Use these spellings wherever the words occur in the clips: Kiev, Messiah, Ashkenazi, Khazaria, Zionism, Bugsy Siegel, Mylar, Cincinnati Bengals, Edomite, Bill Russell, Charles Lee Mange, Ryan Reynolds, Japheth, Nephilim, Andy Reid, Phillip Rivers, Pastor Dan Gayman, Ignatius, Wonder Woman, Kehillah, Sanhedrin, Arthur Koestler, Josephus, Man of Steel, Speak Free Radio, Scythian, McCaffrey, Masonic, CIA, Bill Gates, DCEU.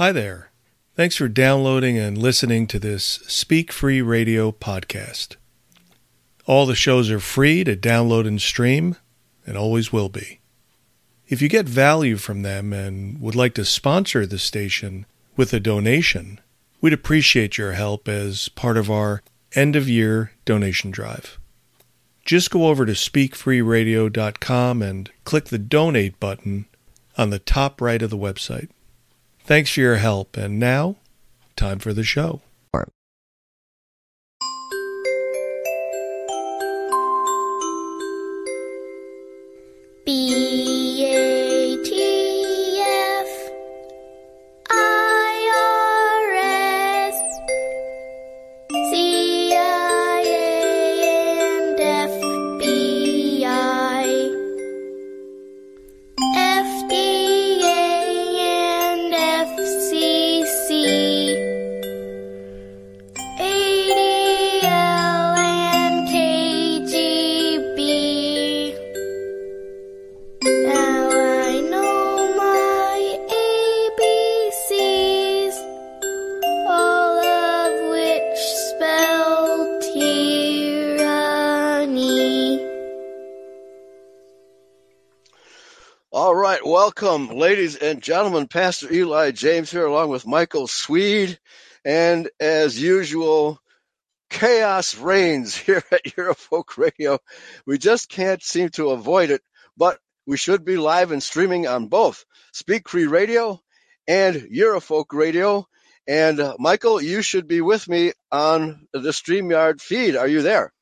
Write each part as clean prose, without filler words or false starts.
Hi there. Thanks for downloading and listening to this Speak Free Radio podcast. All the shows are free to download and stream, and always will be. If you get value from them and would like to sponsor the station with a donation, we'd appreciate your help as part of our end-of-year donation drive. Just go over to speakfreeradio.com and click the Donate button on the top right of the website. Thanks for your help, and now, time for the show. Welcome, ladies and gentlemen. Pastor Eli James here, along with Michael Swede. And as usual, chaos reigns here at Eurofolk Radio. We just can't seem to avoid it, but we should be live and streaming on both Speak Free Radio and Eurofolk Radio. And Michael, you should be with me on the StreamYard feed. Are you there?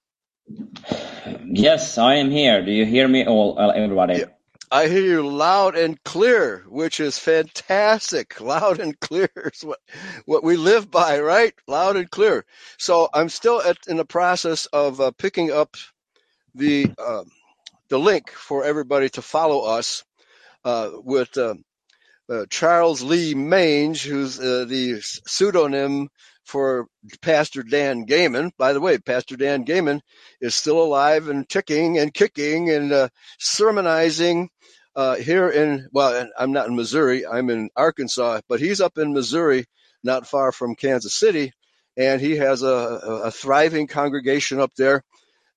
Yes, I am here. Do you hear me all, everybody? Yeah. I hear you loud and clear, which is fantastic. Loud and clear is what we live by, right? Loud and clear. So I'm still in the process of picking up the link for everybody to follow us with Charles Lee Mange, who's the pseudonym for Pastor Dan Gayman. By the way, Pastor Dan Gayman is still alive and ticking and kicking and sermonizing here in, well, I'm not in Missouri, I'm in Arkansas, but he's up in Missouri, not far from Kansas City, and he has a thriving congregation up there,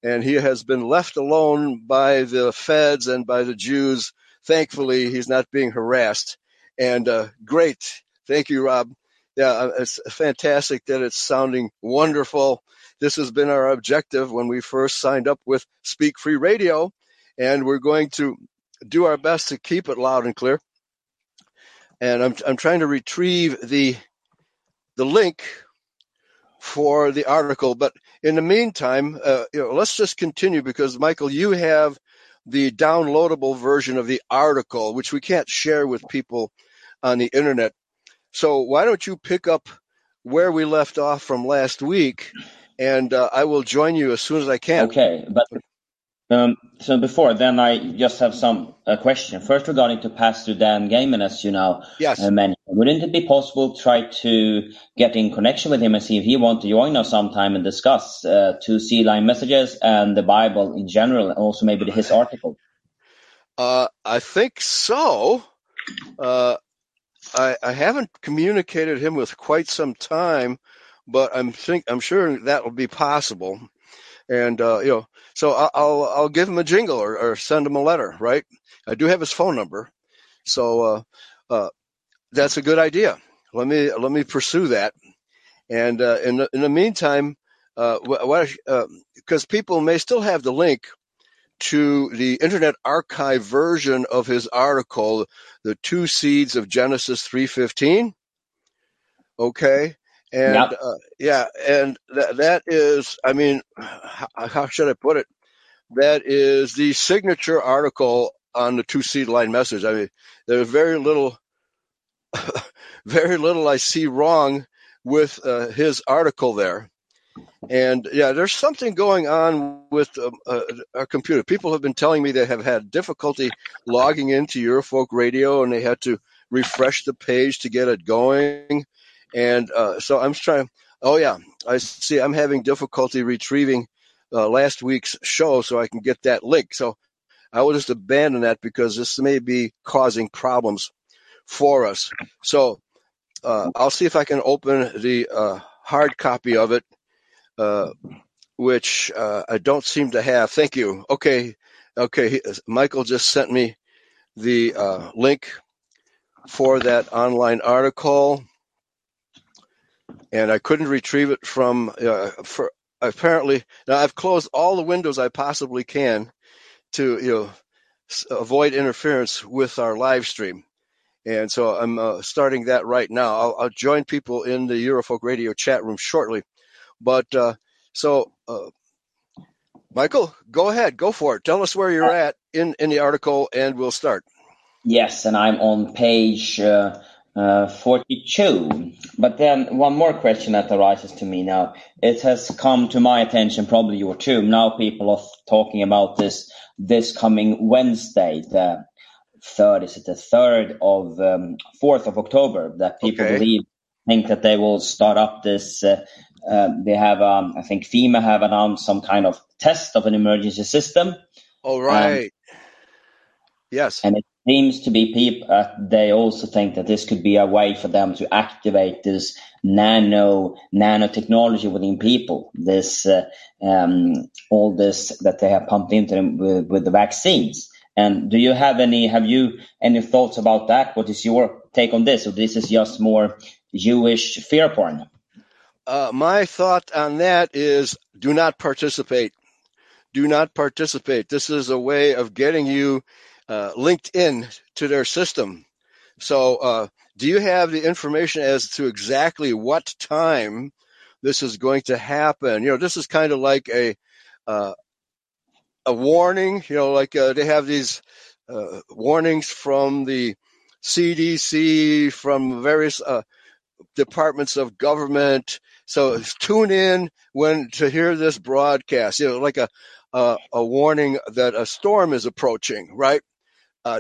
and he has been left alone by the feds and by the Jews. Thankfully, he's not being harassed, and great. Thank you, Rob. Yeah, it's fantastic that it's sounding wonderful. This has been our objective when we first signed up with Speak Free Radio, and we're going to do our best to keep it loud and clear. And I'm trying to retrieve the link for the article, but in the meantime, let's just continue, because Michael, you have the downloadable version of the article, which we can't share with people on the internet. So why don't you pick up where we left off from last week, and I will join you as soon as I can. Okay, but so before then, I just have some question. First, regarding to Pastor Dan Gayman, as you now mentioned, wouldn't it be possible to try to get in connection with him and see if he wants to join us sometime and discuss 2C-line messages and the Bible in general, and also maybe his article? I think so. I haven't communicated him with quite some time, but I'm sure that will be possible. And so I'll give him a jingle or send him a letter, right? I do have his phone number, so that's a good idea. Let me pursue that. And in the meantime, because people may still have the link to the Internet Archive version of his article, The Two Seeds of Genesis 3:15. Okay. And, and that is, I mean, how should I put it? That is the signature article on the two-seed line message. I mean, there's very little I see wrong with his article there. And yeah, there's something going on with our computer. People have been telling me they have had difficulty logging into Eurofolk Radio, and they had to refresh the page to get it going. And so I'm trying. Oh yeah, I see. I'm having difficulty retrieving last week's show so I can get that link. So I will just abandon that because this may be causing problems for us. So I'll see if I can open the hard copy of it, which I don't seem to have. Thank you. Okay. Michael just sent me the link for that online article, and I couldn't retrieve it from for apparently. Now I've closed all the windows I possibly can to avoid interference with our live stream. And so I'm starting that right now. I'll join people in the Eurofolk Radio chat room shortly. But Michael, go ahead. Go for it. Tell us where you're at in the article, and we'll start. Yes, and I'm on page 42. But then one more question that arises to me now. It has come to my attention, probably your tomb. Now people are talking about this coming Wednesday, the 3rd, is it the 3rd of 4th of October, that people think that they will start up this they have I think FEMA have announced some kind of test of an emergency system. All right. Yes. And it seems to be people they also think that this could be a way for them to activate this nanotechnology within people, this all this that they have pumped into them with the vaccines. And do you have any thoughts about that? What is your take on this? So this is just more Jewish fear porn. My thought on that is do not participate. Do not participate. This is a way of getting you linked in to their system. So do you have the information as to exactly what time this is going to happen? This is kind of like a warning, like they have these warnings from the CDC, from various departments of government. So tune in when to hear this broadcast, like a warning that a storm is approaching, right?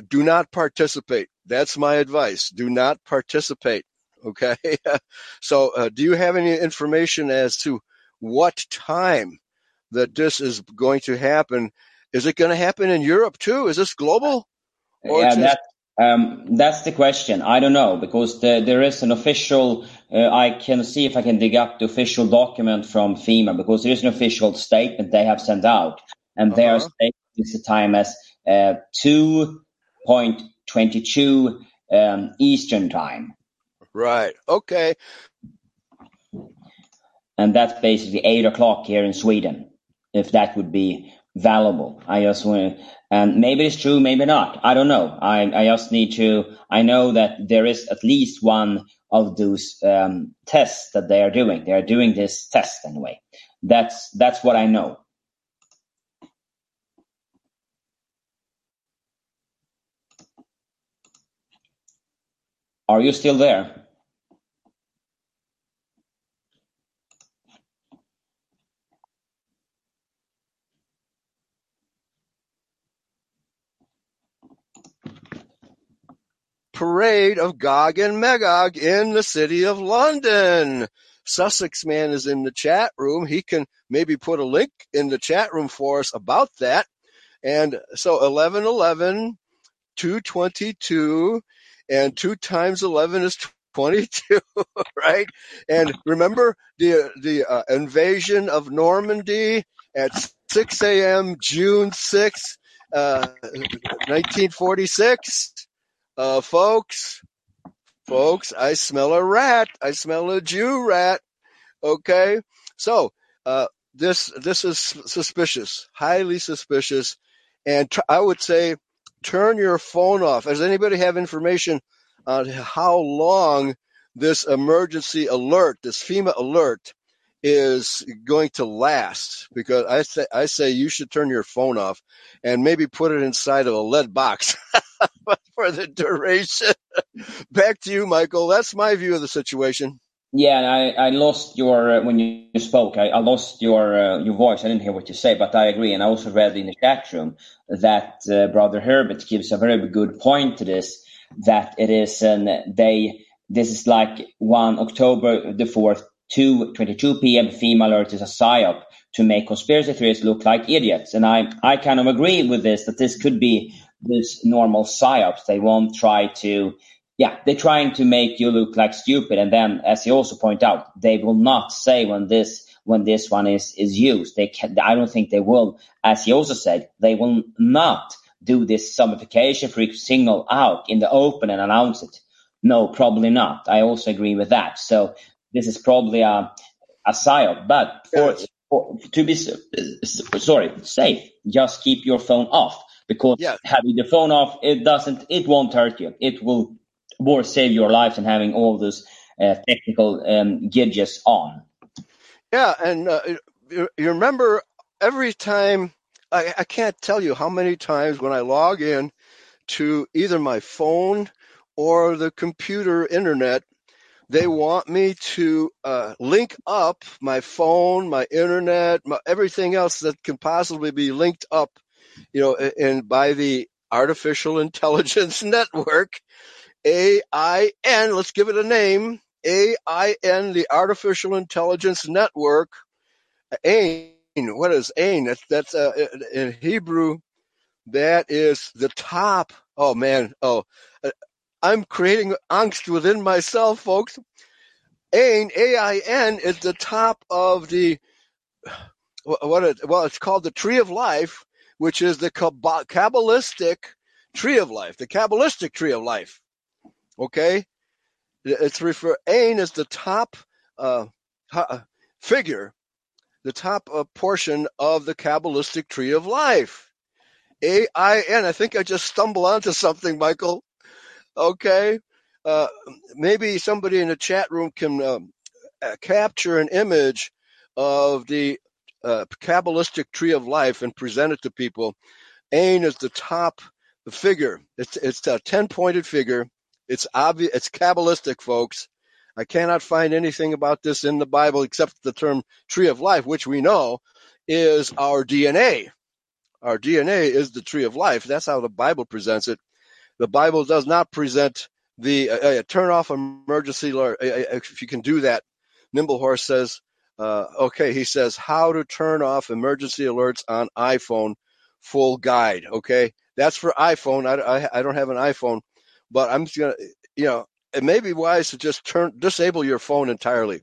Do not participate. That's my advice. Do not participate. Okay. So do you have any information as to what time that this is going to happen? Is it going to happen in Europe too? Is this global? Or that's the question. I don't know, because there is an official, I can see if I can dig up the official document from FEMA, because there is an official statement they have sent out. And their statement is the time as 2.22 Eastern time. Right. Okay. And that's basically 8 o'clock here in Sweden. If that would be valuable, I just want to, and maybe it's true, maybe not. I don't know. I just need to. I know that there is at least one of those tests that they are doing. They are doing this test anyway. That's what I know. Are you still there? Parade of Gog and Magog in the city of London. Sussex Man is in the chat room. He can maybe put a link in the chat room for us about that. And so 11:11, 2:22, and 2 times 11 is 22, right? And remember the invasion of Normandy at 6 a.m. June 6, 1946. Folks, I smell a rat. I smell a Jew rat. Okay, so this is suspicious, highly suspicious, and I would say turn your phone off. Does anybody have information on how long this emergency alert, this FEMA alert, is going to last? Because I say you should turn your phone off and maybe put it inside of a lead box for the duration. Back to you, Michael. That's my view of the situation. Yeah, and I lost your when you spoke. I lost your voice. I didn't hear what you say, but I agree. And I also read in the chat room that Brother Herbert gives a very good point to this, that it is this is like 1 October the 4th 2:22 p.m. FEMA alert is a psyop to make conspiracy theorists look like idiots. And I kind of agree with this, that this could be this normal psyops. They won't try to yeah, they're trying to make you look like stupid. And then, as you also point out, they will not say when this one is used. I don't think they will. As you also said, they will not do this zombification freak signal out in the open and announce it. No, probably not. I also agree with that. So this is probably a psyop. But to be safe, just keep your phone off, because having the phone off, it won't hurt you. It will more save your life than having all those technical gadgets on. Yeah, and you remember every time, I can't tell you how many times when I log in to either my phone or the computer internet, they want me to link up my phone, my internet, everything else that can possibly be linked up, and by the artificial intelligence network, AIN, let's give it a name. AIN, the Artificial Intelligence Network. AIN, what is AIN? That's in Hebrew. That is the top. Oh man, I'm creating angst within myself, folks. AIN, AIN is the top of the it's called the Tree of Life, which is the Kabbalistic Tree of Life. The Kabbalistic Tree of Life. Okay. It's referred, Ain is the top figure, the top portion of the Kabbalistic Tree of Life. AIN, I think I just stumbled onto something, Michael. Okay. Maybe somebody in the chat room can capture an image of the Kabbalistic Tree of Life and present it to people. Ain is the top figure. It's a 10-pointed figure. It's obvious. It's Kabbalistic, folks. I cannot find anything about this in the Bible except the term Tree of Life, which we know is our DNA. Our DNA is the Tree of Life. That's how the Bible presents it. The Bible does not present the turn off emergency alert. If you can do that, Nimblehorse says, okay, he says, how to turn off emergency alerts on iPhone, full guide. Okay, that's for iPhone. I don't have an iPhone. But I'm just going to, it may be wise to just disable your phone entirely,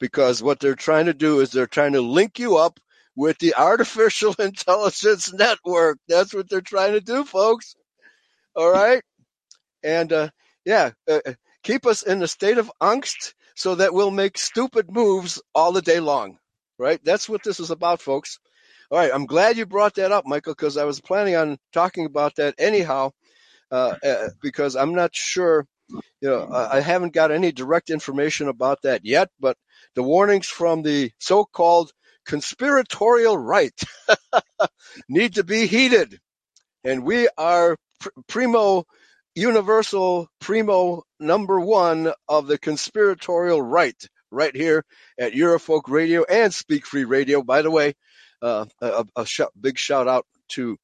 because what they're trying to do is they're trying to link you up with the artificial intelligence network. That's what they're trying to do, folks. All right. And keep us in a state of angst so that we'll make stupid moves all the day long. Right. That's what this is about, folks. All right. I'm glad you brought that up, Michael, because I was planning on talking about that anyhow. Because I'm not sure, I haven't got any direct information about that yet, but the warnings from the so-called conspiratorial right need to be heeded. And we are primo number one of the conspiratorial right here at Eurofolk Radio and Speak Free Radio. By the way, big shout out to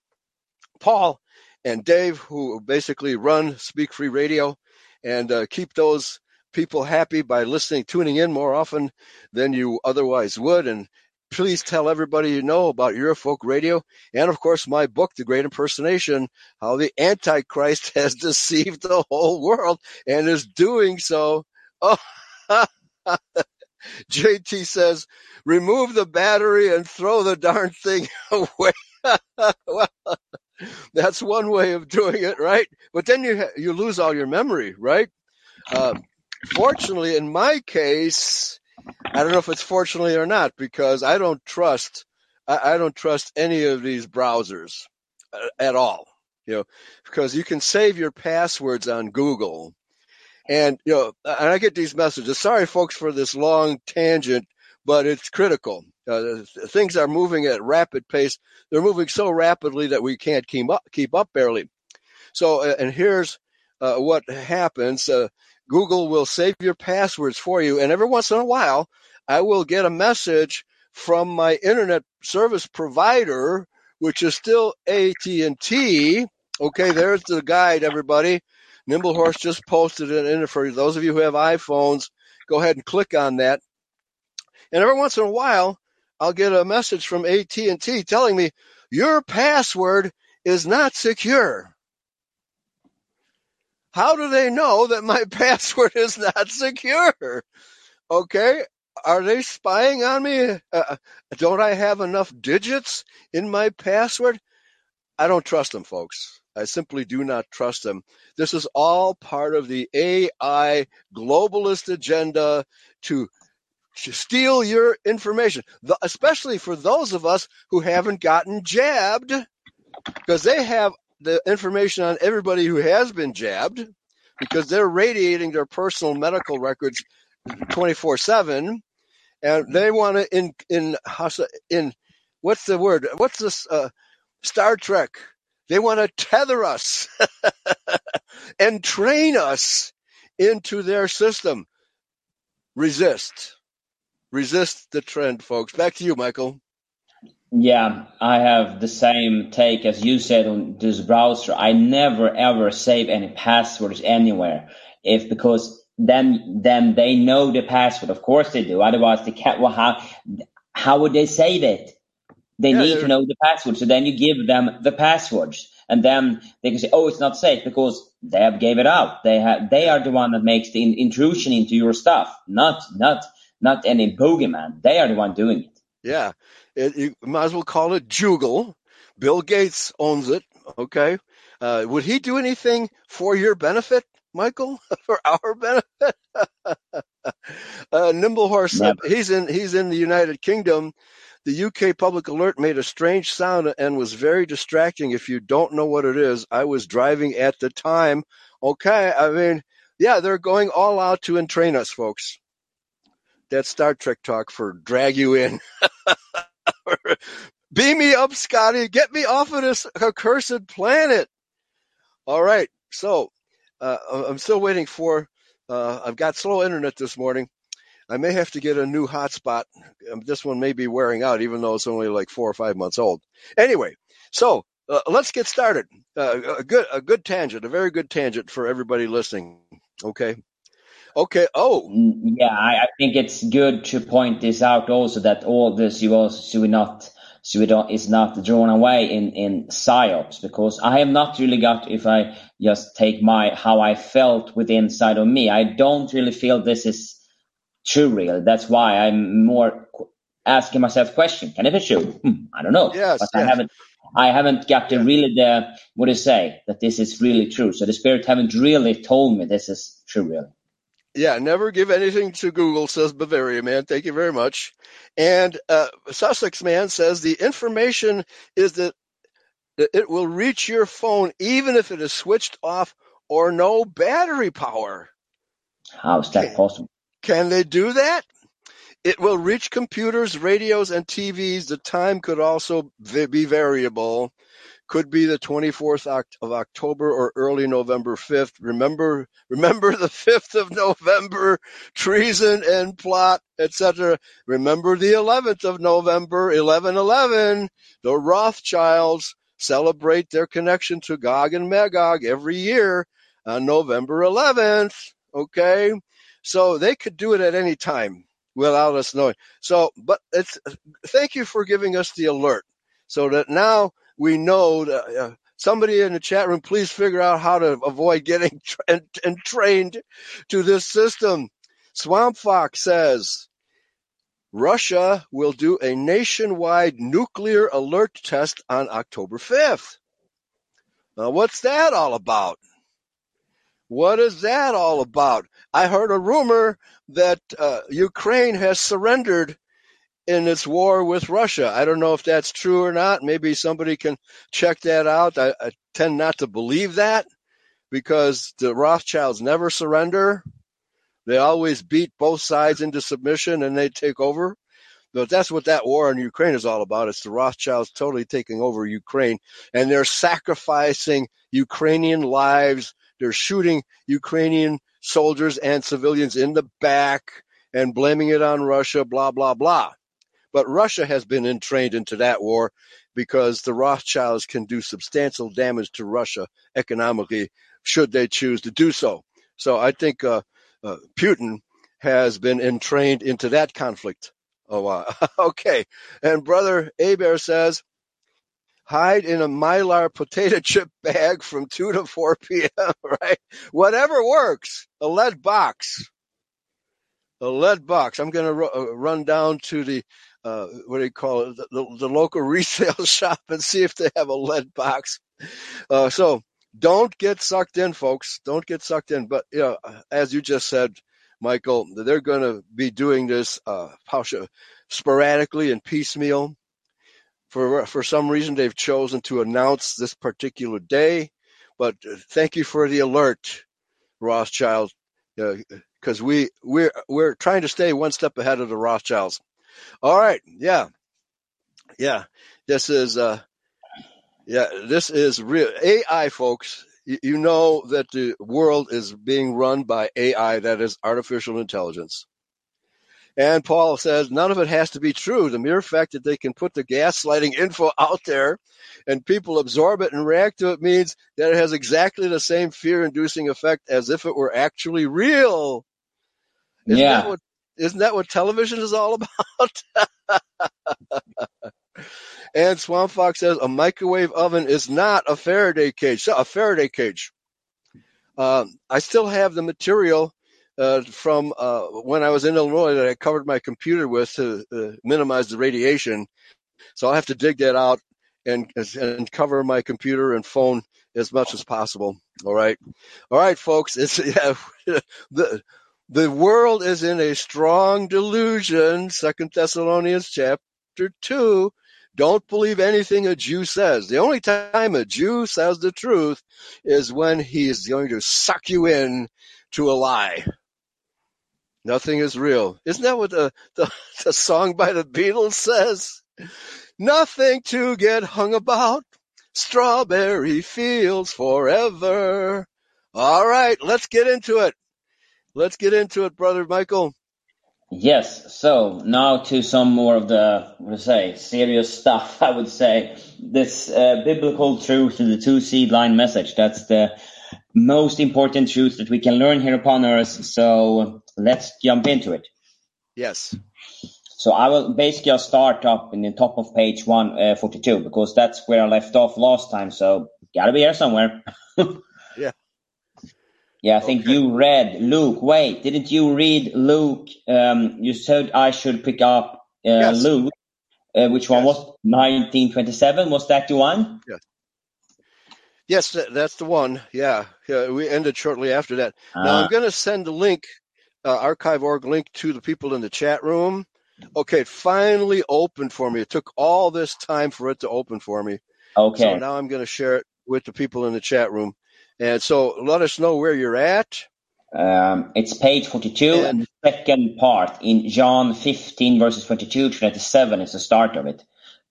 Paul and Dave, who basically run Speak Free Radio, and keep those people happy by tuning in more often than you otherwise would. And please tell everybody you know about Eurofolk Radio, and of course my book, The Great Impersonation: How the Antichrist Has Deceived the Whole World and Is Doing So. Oh, JT says, remove the battery and throw the darn thing away. Well, that's one way of doing it, right? But then you lose all your memory, right? Fortunately, in my case, I don't know if it's fortunately or not, because I don't trust any of these browsers at all, because you can save your passwords on Google. And, and I get these messages. Sorry, folks, for this long tangent, but it's critical. Things are moving at rapid pace. They're moving so rapidly that we can't keep up barely. So, and here's what happens. Google will save your passwords for you. And every once in a while, I will get a message from my internet service provider, which is still AT&T. Okay, there's the guide, everybody. Nimblehorse just posted it in. For those of you who have iPhones, go ahead and click on that. And every once in a while, I'll get a message from AT&T telling me, your password is not secure. How do they know that my password is not secure? Okay, are they spying on me? Don't I have enough digits in my password? I don't trust them, folks. I simply do not trust them. This is all part of the AI globalist agenda to steal your information, especially for those of us who haven't gotten jabbed, because they have the information on everybody who has been jabbed, because they're radiating their personal medical records 24/7, and they want to what's the word? What's this? Star Trek. They want to tether us and train us into their system. Resist. Resist the trend, folks. Back to you, Michael. Yeah, I have the same take as you said on this browser. I never, ever save any passwords anywhere. Because then they know the password. Of course they do. Otherwise, they can't. Well, how would they save it? They need to know the password. So then you give them the passwords, and then they can say, "Oh, it's not safe because they have gave it out." They are the one that makes the intrusion into your stuff, not any bogeyman. They are the one doing it. Yeah, you might as well call it Joogle. Bill Gates owns it. Okay, would he do anything for your benefit, Michael? For our benefit? Nimblehorse, yeah. He's in the United Kingdom. The UK public alert made a strange sound and was very distracting. If you don't know what it is, I was driving at the time. Okay, I mean, yeah, they're going all out to entrain us, folks. That's Star Trek talk for drag you in. Beam me up, Scotty. Get me off of this accursed planet. All right, so I'm still waiting for I've got slow internet this morning. I may have to get a new hotspot. This one may be wearing out, even though it's only like 4 or 5 months old. Anyway, so let's get started. A good tangent, a very good tangent for everybody listening. Okay. Oh, yeah. I think it's good to point this out also, that all this is not drawn away in psyops, because I have not really got. If I just take how I felt with inside of me, I don't really feel this is true, real. That's why I'm more asking myself question. Can it be true? I don't know. Yes, but yes. I haven't got the what do you say, that this is really true. So the spirit haven't really told me this is true, real. Yeah, never give anything to Google, says Bavaria Man. Thank you very much. And Sussex Man says the information is that it will reach your phone even if it is switched off or no battery power. How is that possible? Can they do that? It will reach computers, radios, and TVs. The time could also be variable. Could be the 24th of October or early November 5th. Remember the 5th of November, treason and plot, etc. Remember the 11th of November, 11/11. The Rothschilds celebrate their connection to Gog and Magog every year on November 11th. Okay. So they could do it at any time without us knowing. So, but thank you for giving us the alert, so that now we know that somebody in the chat room, please figure out how to avoid getting trained to this system. Swamp Fox says Russia will do a nationwide nuclear alert test on October 5th. Now, what's that all about? What is that all about? I heard a rumor that Ukraine has surrendered in its war with Russia. I don't know if that's true or not. Maybe somebody can check that out. I tend not to believe that, because the Rothschilds never surrender. They always beat both sides into submission and they take over. But that's what that war in Ukraine is all about. It's the Rothschilds totally taking over Ukraine, and they're sacrificing Ukrainian lives. They're shooting Ukrainian soldiers and civilians in the back and blaming it on Russia, blah, blah, blah. But Russia has been entrained into that war, because the Rothschilds can do substantial damage to Russia economically should they choose to do so. So I think Putin has been entrained into that conflict. Oh, wow. Okay. And Brother Abear says, hide in a Mylar potato chip bag from 2 to 4 p.m., right? Whatever works, a lead box. A lead box. I'm going to run down to the, what do you call it, the local resale shop and see if they have a lead box. So don't get sucked in, folks. Don't get sucked in. But, you know, as you just said, Michael, they're going to be doing this sporadically and piecemeal. For some reason, they've chosen to announce this particular day. But thank you for the alert, Rothschild, because we're trying to stay one step ahead of the Rothschilds. All right, yeah. This is real AI, folks. You know that the world is being run by AI, that is artificial intelligence. And Paul says none of it has to be true. The mere fact that they can put the gaslighting info out there and people absorb it and react to it means that it has exactly the same fear-inducing effect as if it were actually real. Isn't that what television is all about? And Swamp Fox says a microwave oven is not a Faraday cage. So a Faraday cage. I still have the material from when I was in Illinois that I covered my computer with to minimize the radiation. So I'll have to dig that out and cover my computer and phone as much as possible. All right, folks. The world is in a strong delusion. 2 Thessalonians chapter 2. Don't believe anything a Jew says. The only time a Jew says the truth is when he is going to suck you in to a lie. Nothing is real. Isn't that what the song by the Beatles says? Nothing to get hung about. Strawberry fields forever. All right, let's get into it. Let's get into it, Brother Michael. Yes, so now to some more of the, serious stuff, I would say. This biblical truth in the two-seed line message, that's the most important truth that we can learn here upon earth. So let's jump into it. Yes. So I will basically start up in the top of page 142, because that's where I left off last time, so gotta be here somewhere. Yeah, I think you read Luke. Wait, didn't you read Luke? You said I should pick up yes. Luke. Which one was 1927? Was that the one? Yeah. Yes, that's the one. Yeah, we ended shortly after that. Now, I'm going to send the link, archive.org link, to the people in the chat room. Okay, it finally opened for me. It took all this time for it to open for me. Okay. So now I'm going to share it with the people in the chat room. And so let us know where you're at. It's page 42, and the second part in John 15, verses 22 to 27 is the start of it.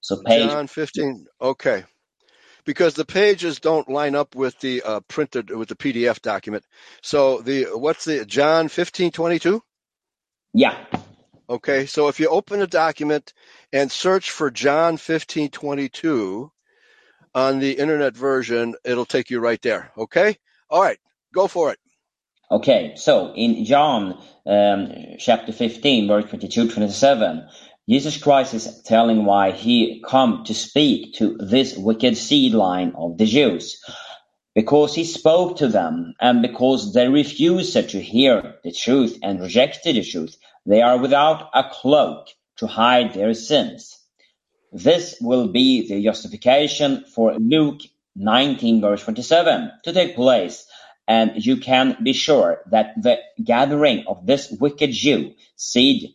So page John 15, okay. Because the pages don't line up with the with the PDF document. So what's John 15, 22? Yeah. Okay, so if you open a document and search for John 15, 22, on the internet version, it'll take you right there. Okay? All right. Go for it. Okay. So in John chapter 15, verse 22, 27, Jesus Christ is telling why he come to speak to this wicked seed line of the Jews. Because he spoke to them and because they refused to hear the truth and rejected the truth, they are without a cloak to hide their sins. This will be the justification for Luke 19, verse 27 to take place, and you can be sure that the gathering of this wicked Jew seed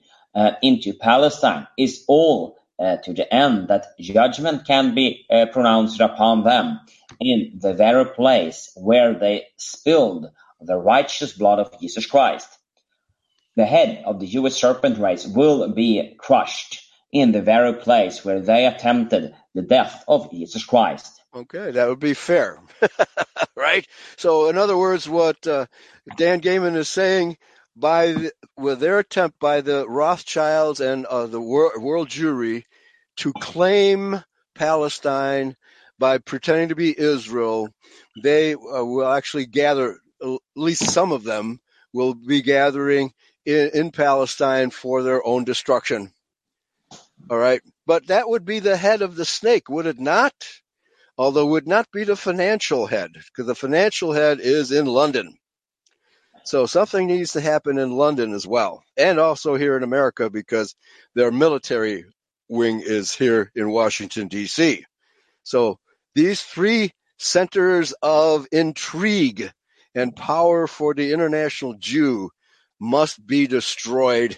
into Palestine is all to the end that judgment can be pronounced upon them in the very place where they spilled the righteous blood of Jesus Christ. The head of the Jewish serpent race will be crushed in the very place where they attempted the death of Jesus Christ. Okay, that would be fair, right? So, in other words, what Dan Gayman is saying, with their attempt by the Rothschilds and the world Jewry to claim Palestine by pretending to be Israel, they will actually gather, at least some of them, will be gathering in Palestine for their own destruction. All right, but that would be the head of the snake, would it not? although would not be the financial head, because the financial head is in London. So something needs to happen in London as well, and also here in America, because their military wing is here in Washington, D.C. So these three centers of intrigue and power for the international Jew must be destroyed.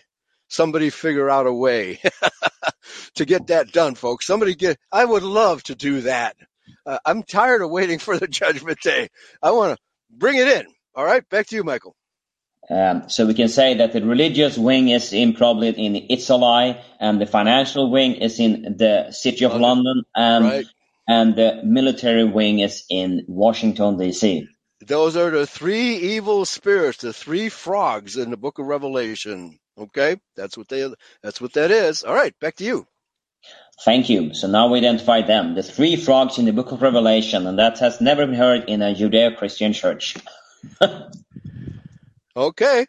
Somebody figure out a way to get that done, folks. I would love to do that. I'm tired of waiting for the judgment day. I want to bring it in. All right, back to you, Michael. So we can say that the religious wing is in probably in Itzalai, and the financial wing is in the city of London, and the military wing is in Washington, D.C. Those are the three evil spirits, the three frogs in the book of Revelation. Okay, that's what that is. All right, back to you. Thank you. So now we identify them, the three frogs in the book of Revelation, and that has never been heard in a Judeo-Christian church. Okay.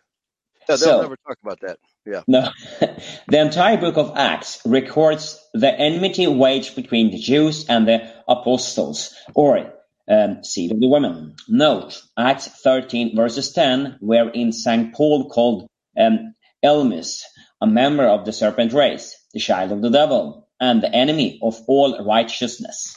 No, they'll never talk about that. Yeah. No. The entire book of Acts records the enmity waged between the Jews and the apostles, or seed of the women. Note Acts 13 verses 10, wherein St. Paul called Elmis a member of the serpent race, the child of the devil, and the enemy of all righteousness.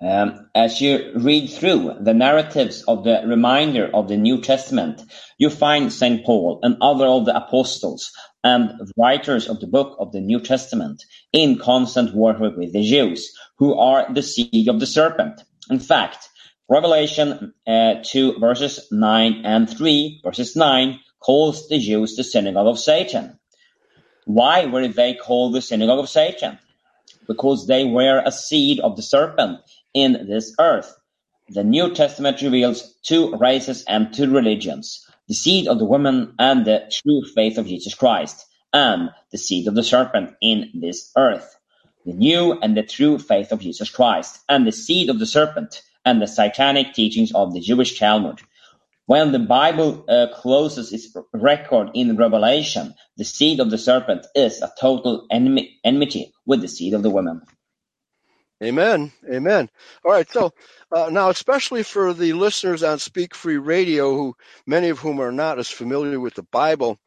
As you read through the narratives of the remainder of the New Testament, you find St. Paul and other of the apostles and writers of the book of the New Testament in constant warfare with the Jews, who are the seed of the serpent. In fact, Revelation 2 verses 9 and 3 verses 9 calls the Jews the synagogue of Satan. Why were they called the synagogue of Satan? Because they were a seed of the serpent in this earth. The New Testament reveals two races and two religions, the seed of the woman and the true faith of Jesus Christ, and the seed of the serpent in this earth, the new and the true faith of Jesus Christ, and the seed of the serpent, and the satanic teachings of the Jewish Talmud. When the Bible closes its record in Revelation, the seed of the serpent is a total enmity with the seed of the woman. Amen. Amen. All right. So now, especially for the listeners on Speak Free Radio, who many of whom are not as familiar with the Bible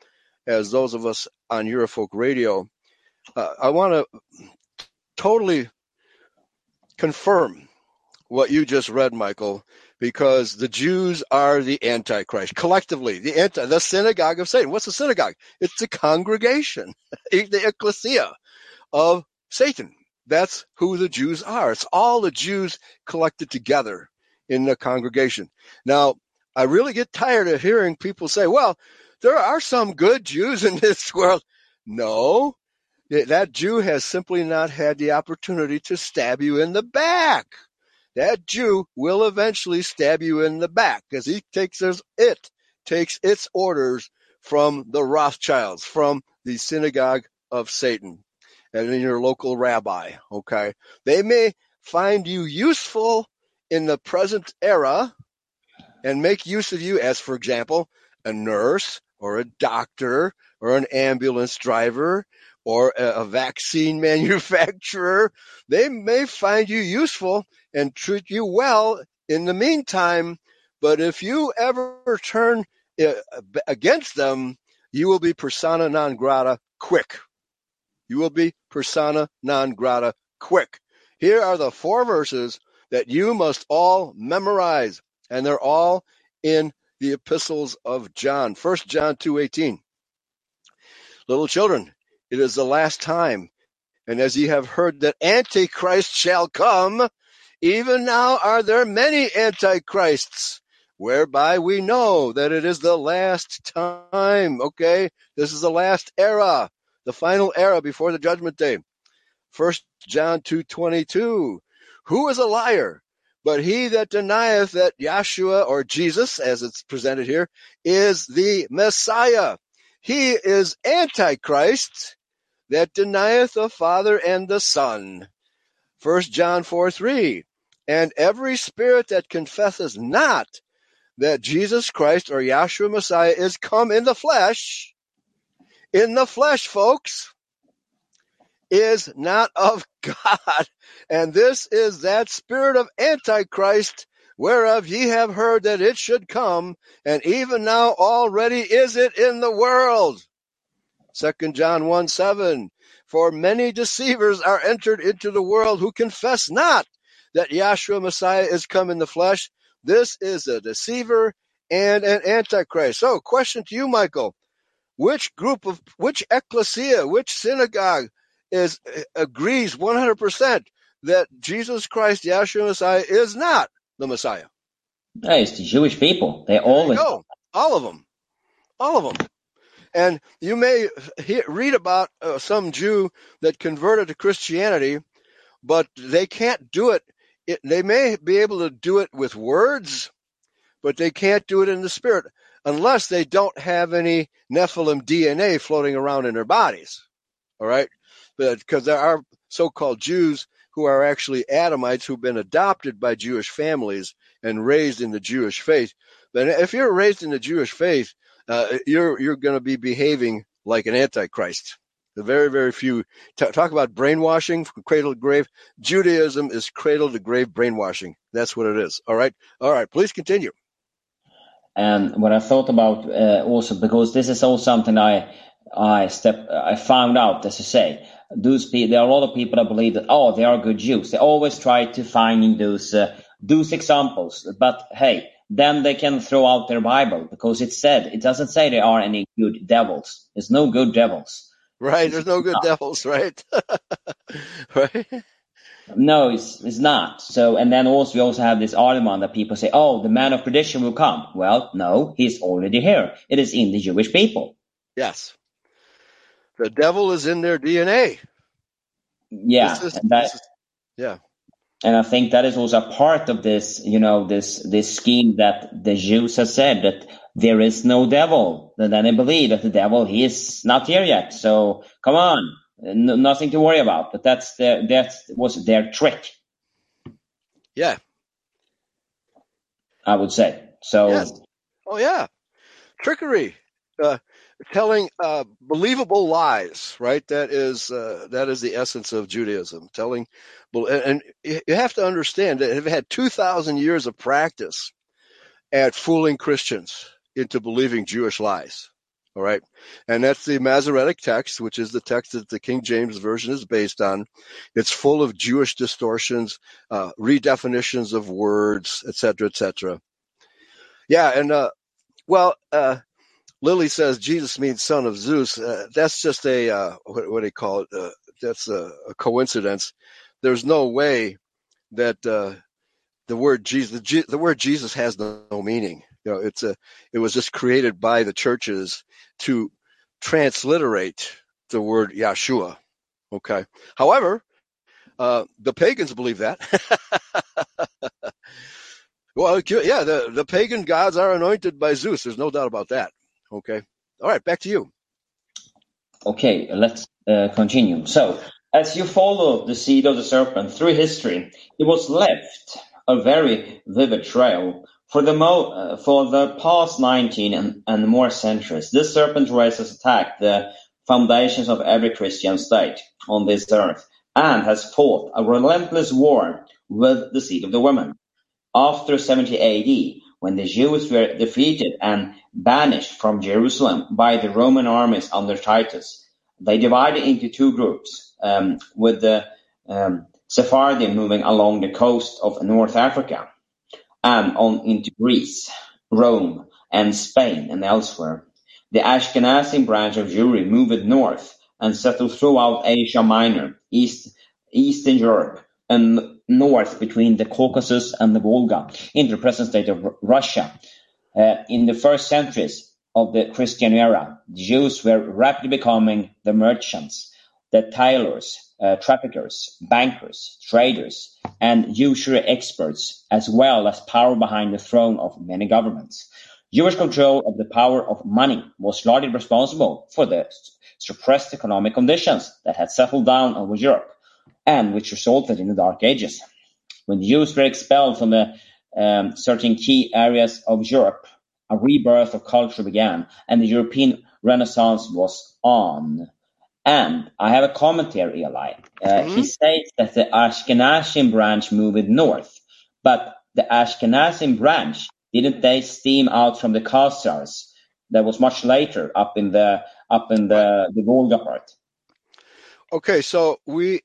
as those of us on Eurofolk Radio, I want to totally confirm what you just read, Michael, because the Jews are the Antichrist. Collectively, the synagogue of Satan. What's the synagogue? It's the congregation, the ecclesia of Satan. That's who the Jews are. It's all the Jews collected together in the congregation. Now, I really get tired of hearing people say, well, there are some good Jews in this world. No, that Jew has simply not had the opportunity to stab you in the back. That Jew will eventually stab you in the back because he takes its orders from the Rothschilds, from the synagogue of Satan, and in your local rabbi, okay? They may find you useful in the present era and make use of you as, for example, a nurse or a doctor or an ambulance driver or a vaccine manufacturer. They may find you useful and treat you well in the meantime, but if you ever turn against them, you will be persona non grata quick. You will be persona non grata quick. Here are the four verses that you must all memorize, and they're all in the epistles of John. 1 John 2:18. Little children, it is the last time, and as ye have heard that Antichrist shall come, even now are there many antichrists, whereby we know that it is the last time. Okay, this is the last era, the final era before the judgment day. 1 John 2:22, who is a liar? But he that denieth that Yahshua, or Jesus, as it's presented here, is the Messiah. He is Antichrist that denieth the Father and the Son. 1 John 4:3, and every spirit that confesseth not that Jesus Christ or Yahshua Messiah is come in the flesh, folks, is not of God. And this is that spirit of Antichrist, whereof ye have heard that it should come, and even now already is it in the world. 2 John 1:7, for many deceivers are entered into the world who confess not that Yahshua Messiah is come in the flesh. This is a deceiver and an antichrist. So, question to you, Michael. Which ecclesia, which synagogue agrees 100% that Jesus Christ, Yahshua Messiah, is not the Messiah? No, it's the Jewish people. They're all in. All of them. And you may read about some Jew that converted to Christianity, but they can't do it. They may be able to do it with words, but they can't do it in the spirit unless they don't have any Nephilim DNA floating around in their bodies. All right? Because there are so-called Jews who are actually Edomites who've been adopted by Jewish families and raised in the Jewish faith. But if you're raised in the Jewish faith, you're going to be behaving like an antichrist. The very, very few talk about brainwashing from cradle to grave. Judaism is cradle to grave brainwashing. That's what it is. All right. Please continue. And what I thought about also, because this is all something I found out, as you say, there are a lot of people that believe that they are good Jews. They always try to find those examples, but hey. Then they can throw out their Bible because it doesn't say there are any good devils. There's no good devils. Right, there's no good devils, right? Right? No, it's not. So, and then we also have this argument that people say, the man of perdition will come. Well, no, he's already here. It is in the Jewish people. Yes. The devil is in their DNA. Yeah. And I think that is also a part of this, this scheme that the Jews have said that there is no devil. And then they believe that the devil, he is not here yet. So come on, nothing to worry about. But that was their trick. Yeah. I would say. So. Yes. Oh, yeah. Trickery. Telling believable lies, right? That is the essence of Judaism. And you have to understand that they've had 2,000 years of practice at fooling Christians into believing Jewish lies. All right, and that's the Masoretic text, which is the text that the King James Version is based on. It's full of Jewish distortions, redefinitions of words, etc., etc. Yeah, and Lily says Jesus means son of Zeus. That's just what do you call it? That's a coincidence. There's no way that the word Jesus has no meaning. It was just created by the churches to transliterate the word Yahshua. Okay. However, the pagans believe that. Well, yeah, the pagan gods are anointed by Zeus. There's no doubt about that. Okay. All right. Back to you. Okay. Let's continue. So, as you follow the seed of the serpent through history, it was left a very vivid trail for the past 19 and more centuries. This serpent race has attacked the foundations of every Christian state on this earth and has fought a relentless war with the seed of the woman. After 70 A.D., when the Jews were defeated and banished from Jerusalem by the Roman armies under Titus, they divided into two groups, with the Sephardim moving along the coast of North Africa and on into Greece, Rome, and Spain and elsewhere. The Ashkenazi branch of Jewry moved north and settled throughout Asia Minor, Eastern Europe, and north between the Caucasus and the Volga into the present state of Russia. In the first centuries of the Christian era, the Jews were rapidly becoming the merchants, the tailors, traffickers, bankers, traders, and usury experts, as well as power behind the throne of many governments. Jewish control of the power of money was largely responsible for the suppressed economic conditions that had settled down over Europe, and which resulted in the Dark Ages. When the Jews were expelled from the certain key areas of Europe, a rebirth of culture began, and the European Renaissance was on. And I have a commentary, Eli. He says that the Ashkenazim branch moved north, but the Ashkenazim branch, didn't they steam out from the Khazars? That was much later, up in the Volga part. Okay, so we've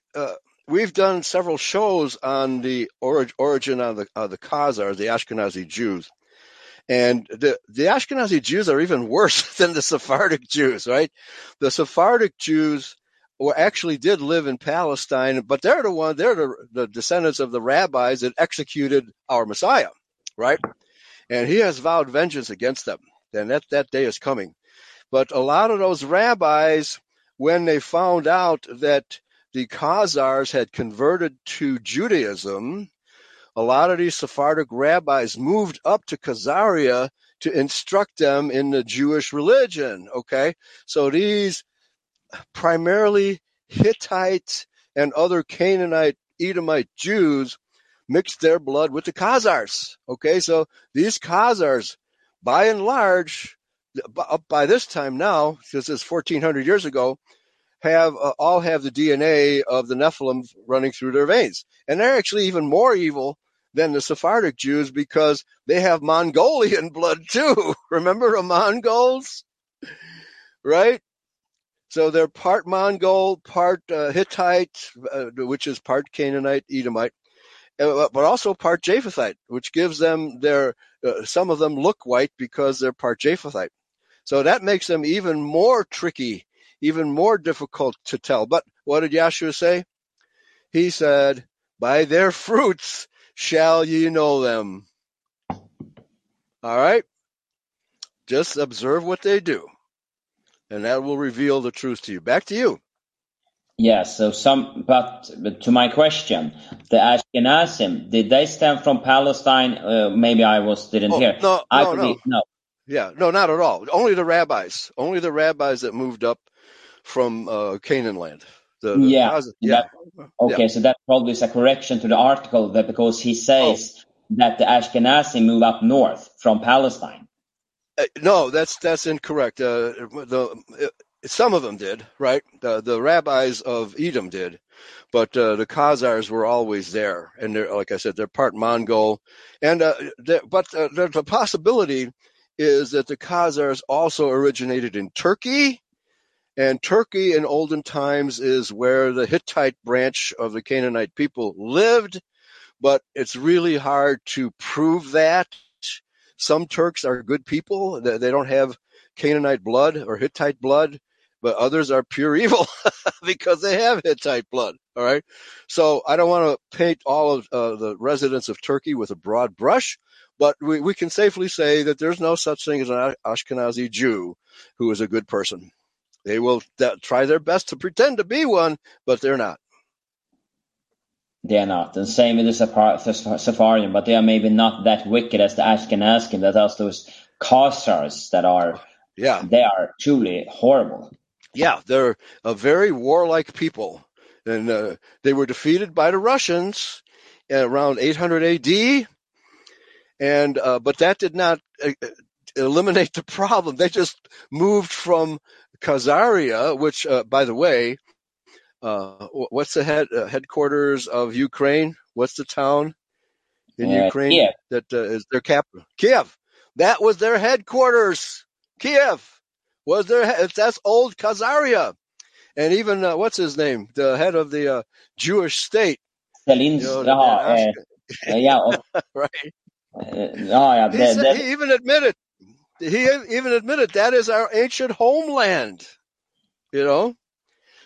done several shows on the origin of the Khazars, the Ashkenazi Jews. And the Ashkenazi Jews are even worse than the Sephardic Jews, right? The Sephardic Jews actually did live in Palestine, but they're the descendants of the rabbis that executed our Messiah, right? And he has vowed vengeance against them. And that day is coming. But a lot of those rabbis, when they found out that the Khazars had converted to Judaism, a lot of these Sephardic rabbis moved up to Khazaria to instruct them in the Jewish religion, okay? So these primarily Hittite and other Canaanite, Edomite Jews mixed their blood with the Khazars, okay? So these Khazars, by and large, up by this time now, because it's 1,400 years ago, all have the DNA of the Nephilim running through their veins. And they're actually even more evil than the Sephardic Jews because they have Mongolian blood too. Remember the Mongols, right? So they're part Mongol, part Hittite, which is part Canaanite, Edomite, but also part Japhethite, which gives them some of them look white because they're part Japhethite. So that makes them even more tricky, even more difficult to tell. But what did Yahshua say? He said, by their fruits shall ye know them. All right? Just observe what they do, and that will reveal the truth to you. Back to you. Yes, but to my question, the Ashkenazim, did they stem from Palestine? Maybe I didn't hear. No. Yeah, no, not at all. Only the rabbis that moved up from Canaan land. So that probably is a correction to the article, that because he says that the Ashkenazi move up north from Palestine. No, that's incorrect. Some of them did, right? The rabbis of Edom did, but the Khazars were always there, and they're, like I said, they're part Mongol. And the possibility is that the Khazars also originated in Turkey, and Turkey in olden times is where the Hittite branch of the Canaanite people lived, but it's really hard to prove that. Some Turks are good people. They don't have Canaanite blood or Hittite blood, but others are pure evil because they have Hittite blood, all right? So I don't want to paint all of the residents of Turkey with a broad brush, but we can safely say that there's no such thing as an Ashkenazi Jew who is a good person. They will try their best to pretend to be one, but they're not. They are not. And same with the Sephardim, but they are maybe not that wicked as the Ashkenazim, that as those Khazars that are... Yeah, they are truly horrible. Yeah, they're a very warlike people, and they were defeated by the Russians around 800 A.D. And but that did not eliminate the problem. They just moved from Khazaria, which, by the way, what's the headquarters of Ukraine? What's the town in Ukraine Kiev. That is their capital? Kiev. That was their headquarters. Kiev was there. That's old Khazaria, and even what's his name, the head of the Jewish state, right? He even admitted. He even admitted that is our ancient homeland. You know,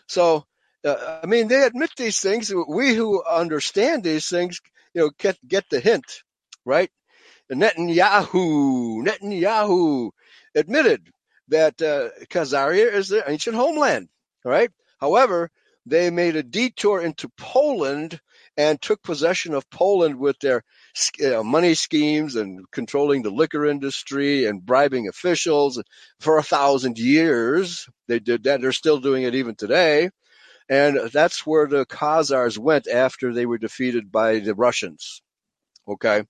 so I mean, they admit these things. We who understand these things, you know, get the hint, right? And Netanyahu admitted that Khazaria is their ancient homeland, right? However, they made a detour into Poland and took possession of Poland with their money schemes and controlling the liquor industry and bribing officials for 1,000 years. They did that. They're still doing it even today. And that's where the Khazars went after they were defeated by the Russians, okay?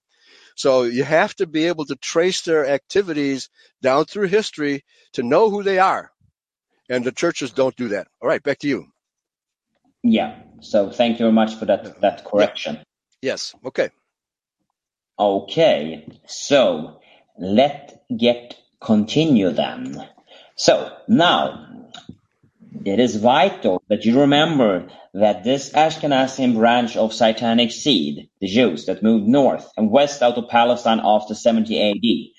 So you have to be able to trace their activities down through history to know who they are. And the churches don't do that. All right, back to you. Yeah. So thank you very much for that correction. Yeah. Yes. Okay. Okay. So let's continue then. So now it is vital that you remember that this Ashkenazi branch of Satanic seed, the Jews that moved north and west out of Palestine after 70 AD,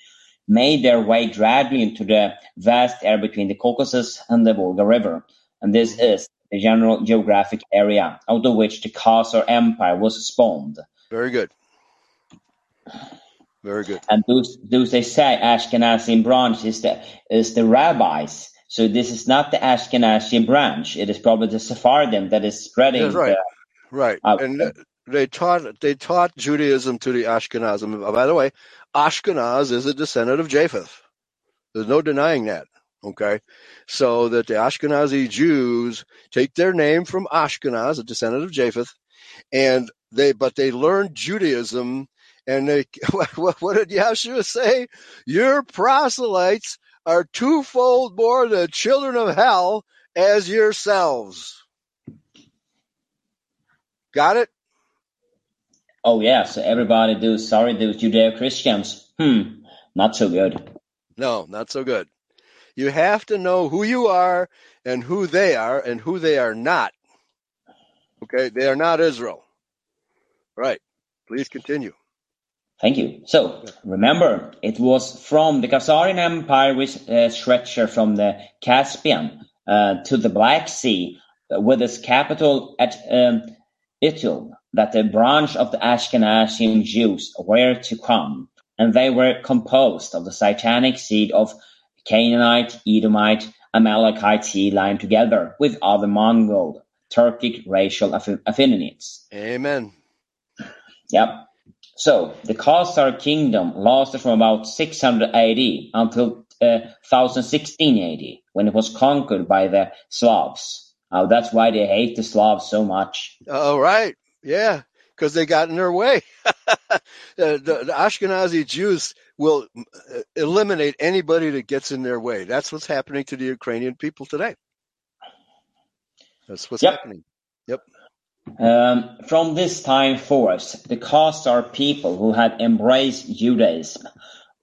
made their way gradually into the vast area between the Caucasus and the Volga River. And this is the general geographic area out of which the Khazar Empire was spawned. Very good. Very good. And those they say Ashkenazi branch is the rabbis. So this is not the Ashkenazi branch. It is probably the Sephardim that is spreading. That's right. And they taught Judaism to the Ashkenazim. By the way, Ashkenaz is a descendant of Japheth. There's no denying that. Okay, so that the Ashkenazi Jews take their name from Ashkenaz, a descendant of Japheth, but they learned Judaism, and they what did Yahshua say? Your proselytes are twofold more the children of hell as yourselves. Got it? Oh yeah, so everybody those Judeo-Christians. Not so good. No, not so good. You have to know who you are and who they are and who they are not. Okay, they are not Israel. Right. Please continue. Thank you. So, remember, it was from the Khazarian Empire, which stretched from the Caspian to the Black Sea, with its capital at Itul, that the branch of the Ashkenazi Jews were to come. And they were composed of the satanic seed of Canaanite, Edomite, Amalekite seed line together with other Mongol, Turkic racial affinities. Amen. Yep. So the Khazar kingdom lasted from about 600 AD until 1016 AD, when it was conquered by the Slavs. That's why they hate the Slavs so much. All right. Yeah, because they got in their way. The Ashkenazi Jews will eliminate anybody that gets in their way. That's what's happening to the Ukrainian people today. That's what's happening. Yep. From this time forth, the Khazar people who had embraced Judaism,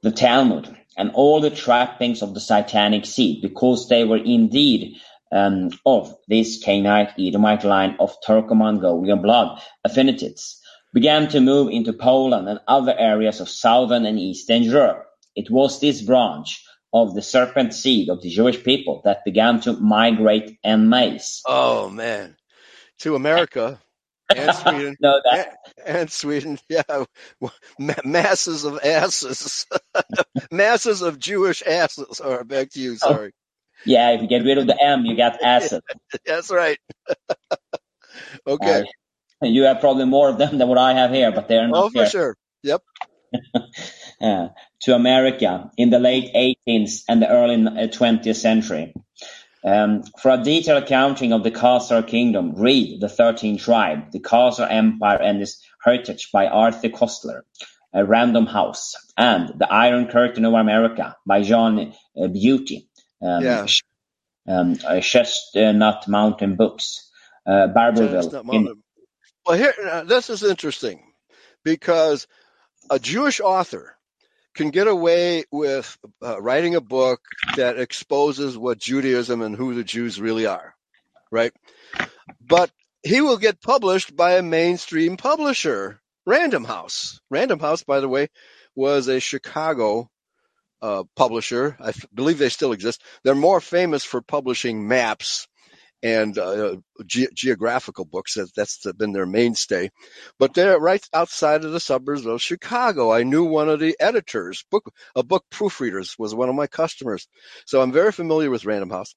the Talmud, and all the trappings of the satanic seed, because they were indeed of this Canaanite, Edomite line of Turco-Mongolian blood affinities, began to move into Poland and other areas of southern and eastern Europe. It was this branch of the serpent seed of the Jewish people that began to migrate en masse. Oh, man. To America and Sweden. No, and Sweden, yeah. Masses of asses. Masses of Jewish asses. All right, back to you, sorry. Oh, yeah, if you get rid of the M, you got asses. That's right. Okay. You have probably more of them than what I have here, but they're not here. Oh, for sure. Yep. To America in the late 18th and the early 20th century. For a detailed accounting of the Khazar kingdom, read The 13th Tribe, the Khazar Empire and its Heritage by Arthur Koestler, Random House, and The Iron Curtain of America by John Beauty, Chestnut Mountain Books, Barberville. Well, here, this is interesting because a Jewish author can get away with writing a book that exposes what Judaism and who the Jews really are, right? But he will get published by a mainstream publisher, Random House. Random House, by the way, was a Chicago publisher. I believe they still exist. They're more famous for publishing maps and geographical books. That's been their mainstay. But they're right outside of the suburbs of Chicago. I knew one of the editors, book proofreaders, was one of my customers. So I'm very familiar with Random House.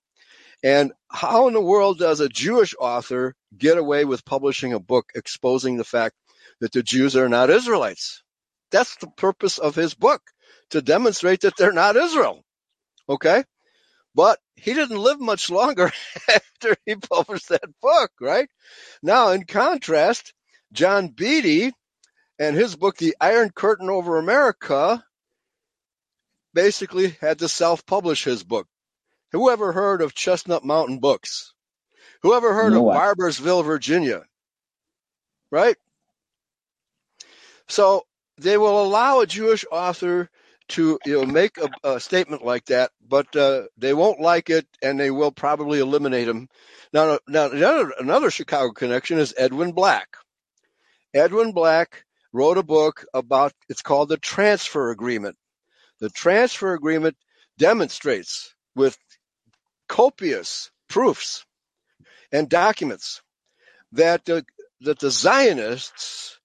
And how in the world does a Jewish author get away with publishing a book exposing the fact that the Jews are not Israelites? That's the purpose of his book, to demonstrate that they're not Israel. Okay? But he didn't live much longer after he published that book, right? Now, in contrast, John Beatty and his book, The Iron Curtain Over America, basically had to self-publish his book. Who ever heard of Chestnut Mountain Books? Who ever heard of Barbersville, Virginia? Right? So they will allow a Jewish author to make a statement like that, but they won't like it, and they will probably eliminate him. Now another Chicago connection is Edwin Black. Edwin Black wrote a book about, it's called The Transfer Agreement. The Transfer Agreement demonstrates with copious proofs and documents that the Zionists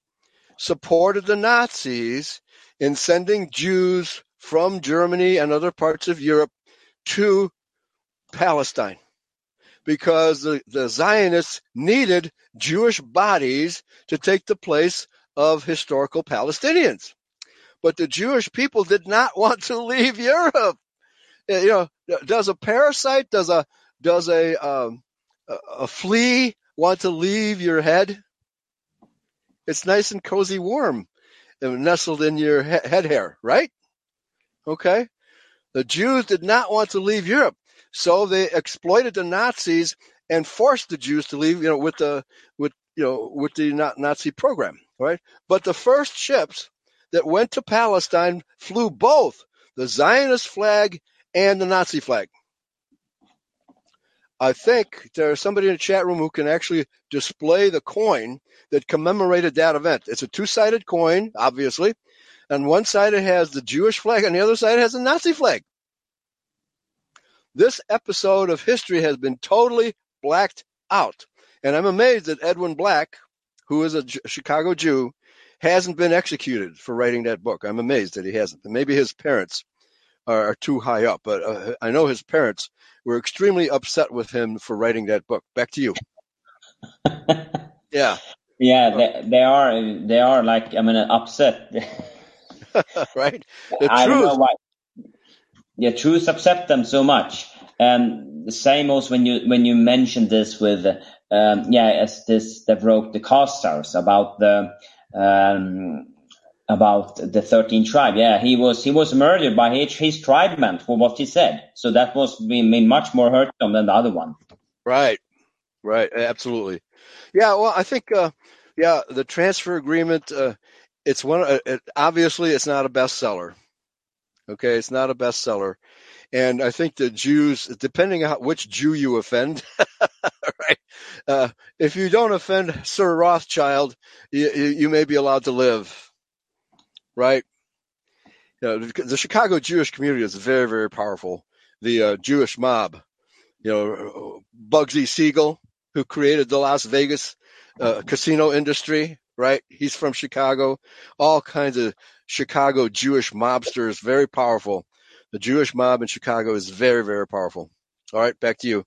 supported the Nazis in sending Jews from Germany and other parts of Europe to Palestine, because the Zionists needed Jewish bodies to take the place of historical Palestinians. But the Jewish people did not want to leave Europe. Does a parasite, does a flea want to leave your head? It's nice and cozy warm and nestled in your head hair, right? Okay. The Jews did not want to leave Europe, so they exploited the Nazis and forced the Jews to leave, with the Nazi program, right? But the first ships that went to Palestine flew both the Zionist flag and the Nazi flag. I think there's somebody in the chat room who can actually display the coin that commemorated that event. It's a two-sided coin, obviously. On one side, it has the Jewish flag. On the other side, it has the Nazi flag. This episode of history has been totally blacked out. And I'm amazed that Edwin Black, who is a Chicago Jew, hasn't been executed for writing that book. I'm amazed that he hasn't. And maybe his parents are too high up. But I know his parents were extremely upset with him for writing that book. Back to you. Yeah. Yeah, they are like, I mean, upset. Right? I don't know why. The truth upset them so much. The same also when you mentioned this with they wrote the Khazars about the 13th tribe. Yeah, he was murdered by his tribemen for what he said. So that was being much more hurtful than the other one. Right, absolutely. Yeah, well, I think the transfer agreement. It's one. Obviously, it's not a bestseller. Okay, it's not a bestseller, and I think the Jews, depending on which Jew you offend, right? If you don't offend Sir Rothschild, you may be allowed to live. Right, the Chicago Jewish community is very, very powerful. The Jewish mob, Bugsy Siegel, who created the Las Vegas casino industry, right? He's from Chicago. All kinds of Chicago Jewish mobsters, very powerful. The Jewish mob in Chicago is very, very powerful. All right, back to you.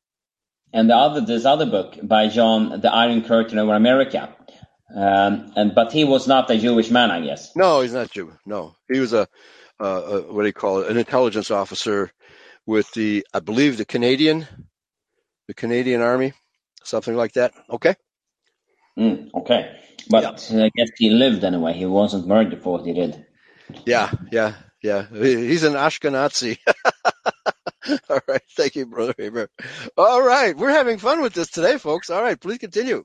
And this other book by John, The Iron Curtain Over America. But he was not a Jewish man, I guess. No, he's not Jew. No, he was an intelligence officer with the Canadian Army, something like that. Okay. Okay, but yeah. I guess he lived anyway. He wasn't murdered for what he did. Yeah. He's an Ashkenazi. All right, thank you, Brother Haber. All right, we're having fun with this today, folks. All right, please continue.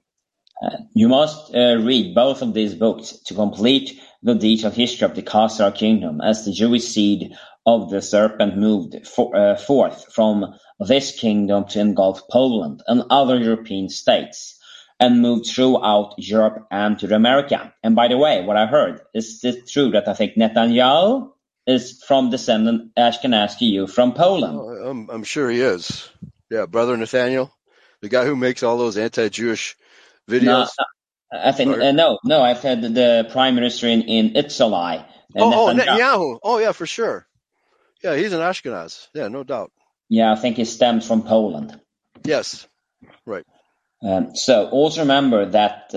You must read both of these books to complete the detailed history of the Khazar kingdom, as the Jewish seed of the serpent moved forth from this kingdom to engulf Poland and other European states, and moved throughout Europe and to America. And by the way, what I heard is this true, that I think Netanyahu is from descendant Ashkenazi Jew from Poland. Oh, I'm sure he is. Yeah, Brother Nathaniel, the guy who makes all those anti-Jewish videos? No, I think no. I've had the prime minister in Itzalai. Netanyahu. Oh, yeah, for sure. Yeah, he's an Ashkenaz. Yeah, no doubt. Yeah, I think he stems from Poland. Yes, right. So also remember that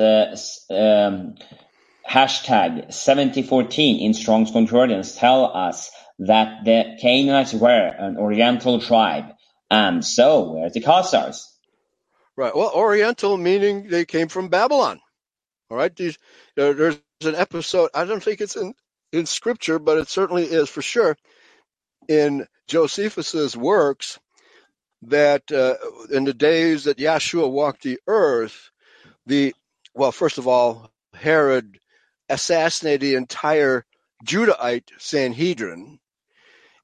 hashtag 7014 in Strong's Concordance tell us that the Canaanites were an Oriental tribe, and so were the Khazars. Right. Well, Oriental meaning they came from Babylon. All right. There's an episode. I don't think it's in Scripture, but it certainly is for sure in Josephus's works that in the days that Yahshua walked the earth, first of all, Herod assassinated the entire Judahite Sanhedrin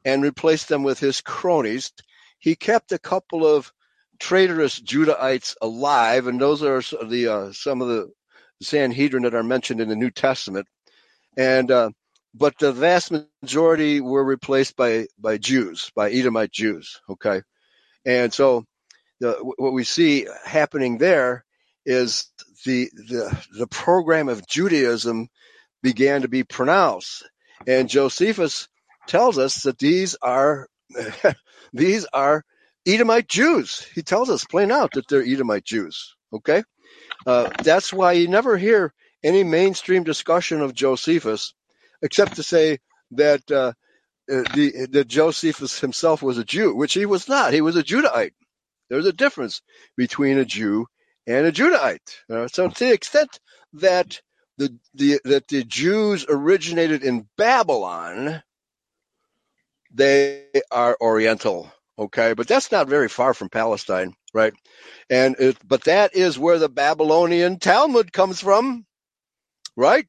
and replaced them with his cronies. He kept a couple of traitorous Judahites alive, and those are the some of the Sanhedrin that are mentioned in the New Testament. And but the vast majority were replaced by Jews, by Edomite Jews. Okay, and so what we see happening there is the program of Judaism began to be pronounced, and Josephus tells us that these are these are Edomite Jews. He tells us plain out that they're Edomite Jews. Okay, that's why you never hear any mainstream discussion of Josephus, except to say that that Josephus himself was a Jew, which he was not. He was a Judahite. There's a difference between a Jew and a Judahite. So to the extent that the Jews originated in Babylon, they are Oriental. Okay, but that's not very far from Palestine, right? And but that is where the Babylonian Talmud comes from, right?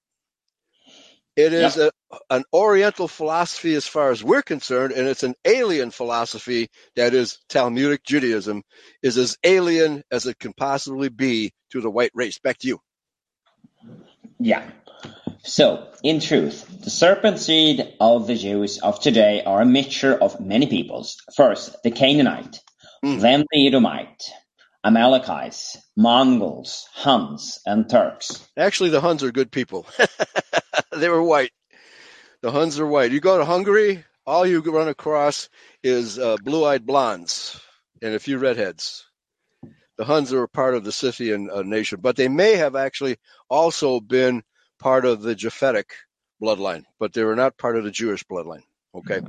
It is an Oriental philosophy as far as we're concerned, and it's an alien philosophy. That is, Talmudic Judaism is as alien as it can possibly be to the white race. Back to you. Yeah. So, in truth, the serpent seed of the Jews of today are a mixture of many peoples. First, the Canaanite, then the Edomite, Amalekites, Mongols, Huns, and Turks. Actually, the Huns are good people. They were white. The Huns are white. You go to Hungary, all you run across is blue-eyed blondes and a few redheads. The Huns are a part of the Scythian nation, but they may have actually also been part of the Japhetic bloodline, but they were not part of the Jewish bloodline. Okay.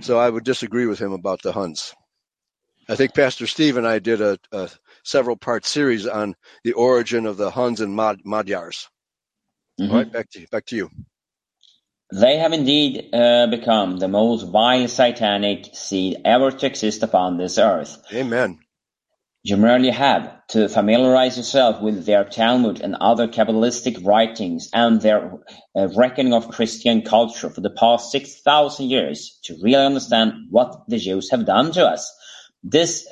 So I would disagree with him about the Huns. I think Pastor Steve and I did a several part series on the origin of the Huns and Magyars. Mm-hmm. All right, back to you. They have indeed become the most vile satanic seed ever to exist upon this earth. Amen. You merely have to familiarize yourself with their Talmud and other Kabbalistic writings and their reckoning of Christian culture for the past 6,000 years to really understand what the Jews have done to us. This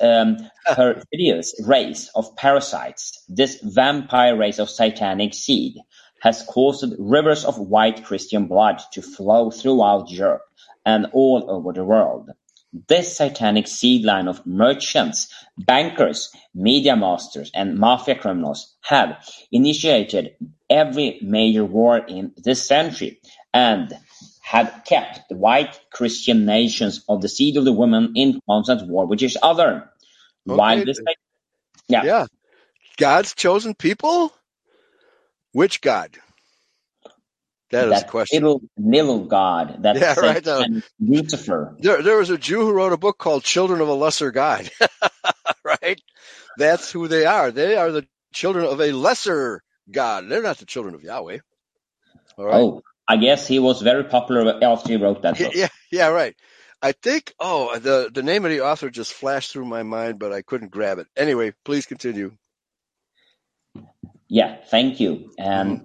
perfidious race of parasites, this vampire race of satanic seed, has caused rivers of white Christian blood to flow throughout Europe and all over the world. This satanic seed line of merchants, bankers, media masters, and mafia criminals have initiated every major war in this century and have kept the white Christian nations of the seed of the woman in constant war with each other. Okay. While this, God's chosen people? Which God? That is the question. Little God. That's right. Lucifer. There was a Jew who wrote a book called Children of a Lesser God. Right? That's who they are. They are the children of a lesser God. They're not the children of Yahweh. All right? Oh, I guess he was very popular after he wrote that book. Yeah, right. I think, the name of the author just flashed through my mind, but I couldn't grab it. Anyway, please continue. Yeah, thank you. And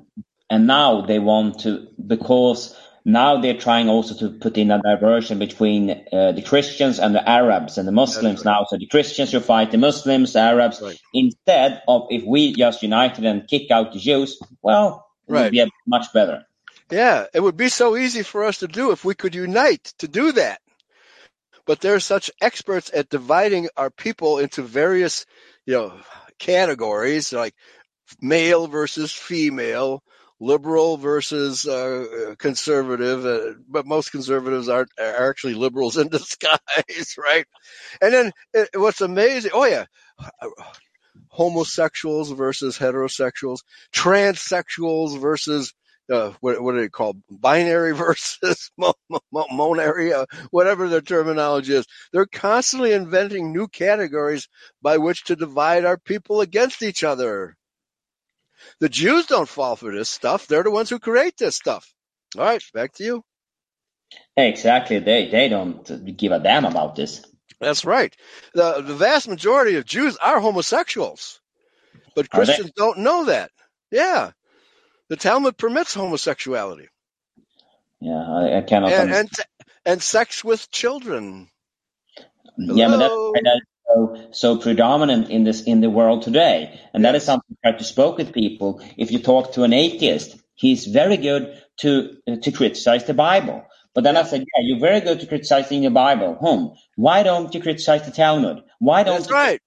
now they want to, because now they're trying also to put in a diversion between the Christians and the Arabs and the Muslims now. So the Christians will fight the Muslims, the Arabs, instead of if we just united and kick out the Jews, it would be much better. Yeah, it would be so easy for us to do if we could unite to do that. But they're such experts at dividing our people into various, categories, like male versus female, liberal versus conservative, but most conservatives are actually liberals in disguise, right? And then what's amazing, homosexuals versus heterosexuals, transsexuals versus what do they call binary versus monary, whatever their terminology is. They're constantly inventing new categories by which to divide our people against each other. The Jews don't fall for this stuff. They're the ones who create this stuff. All right, back to you. Exactly. They don't give a damn about this. That's right. The vast majority of Jews are homosexuals, but Christians don't know that. Yeah. The Talmud permits homosexuality. Yeah, I cannot understand. And sex with children. Hello? Yeah, but that's so predominant in the world today. And that is something I try to speak with people. If you talk to an atheist, he's very good to criticize the Bible. But then I said, yeah, you're very good to criticizing the Bible. Why don't you criticize the Talmud? Why don't you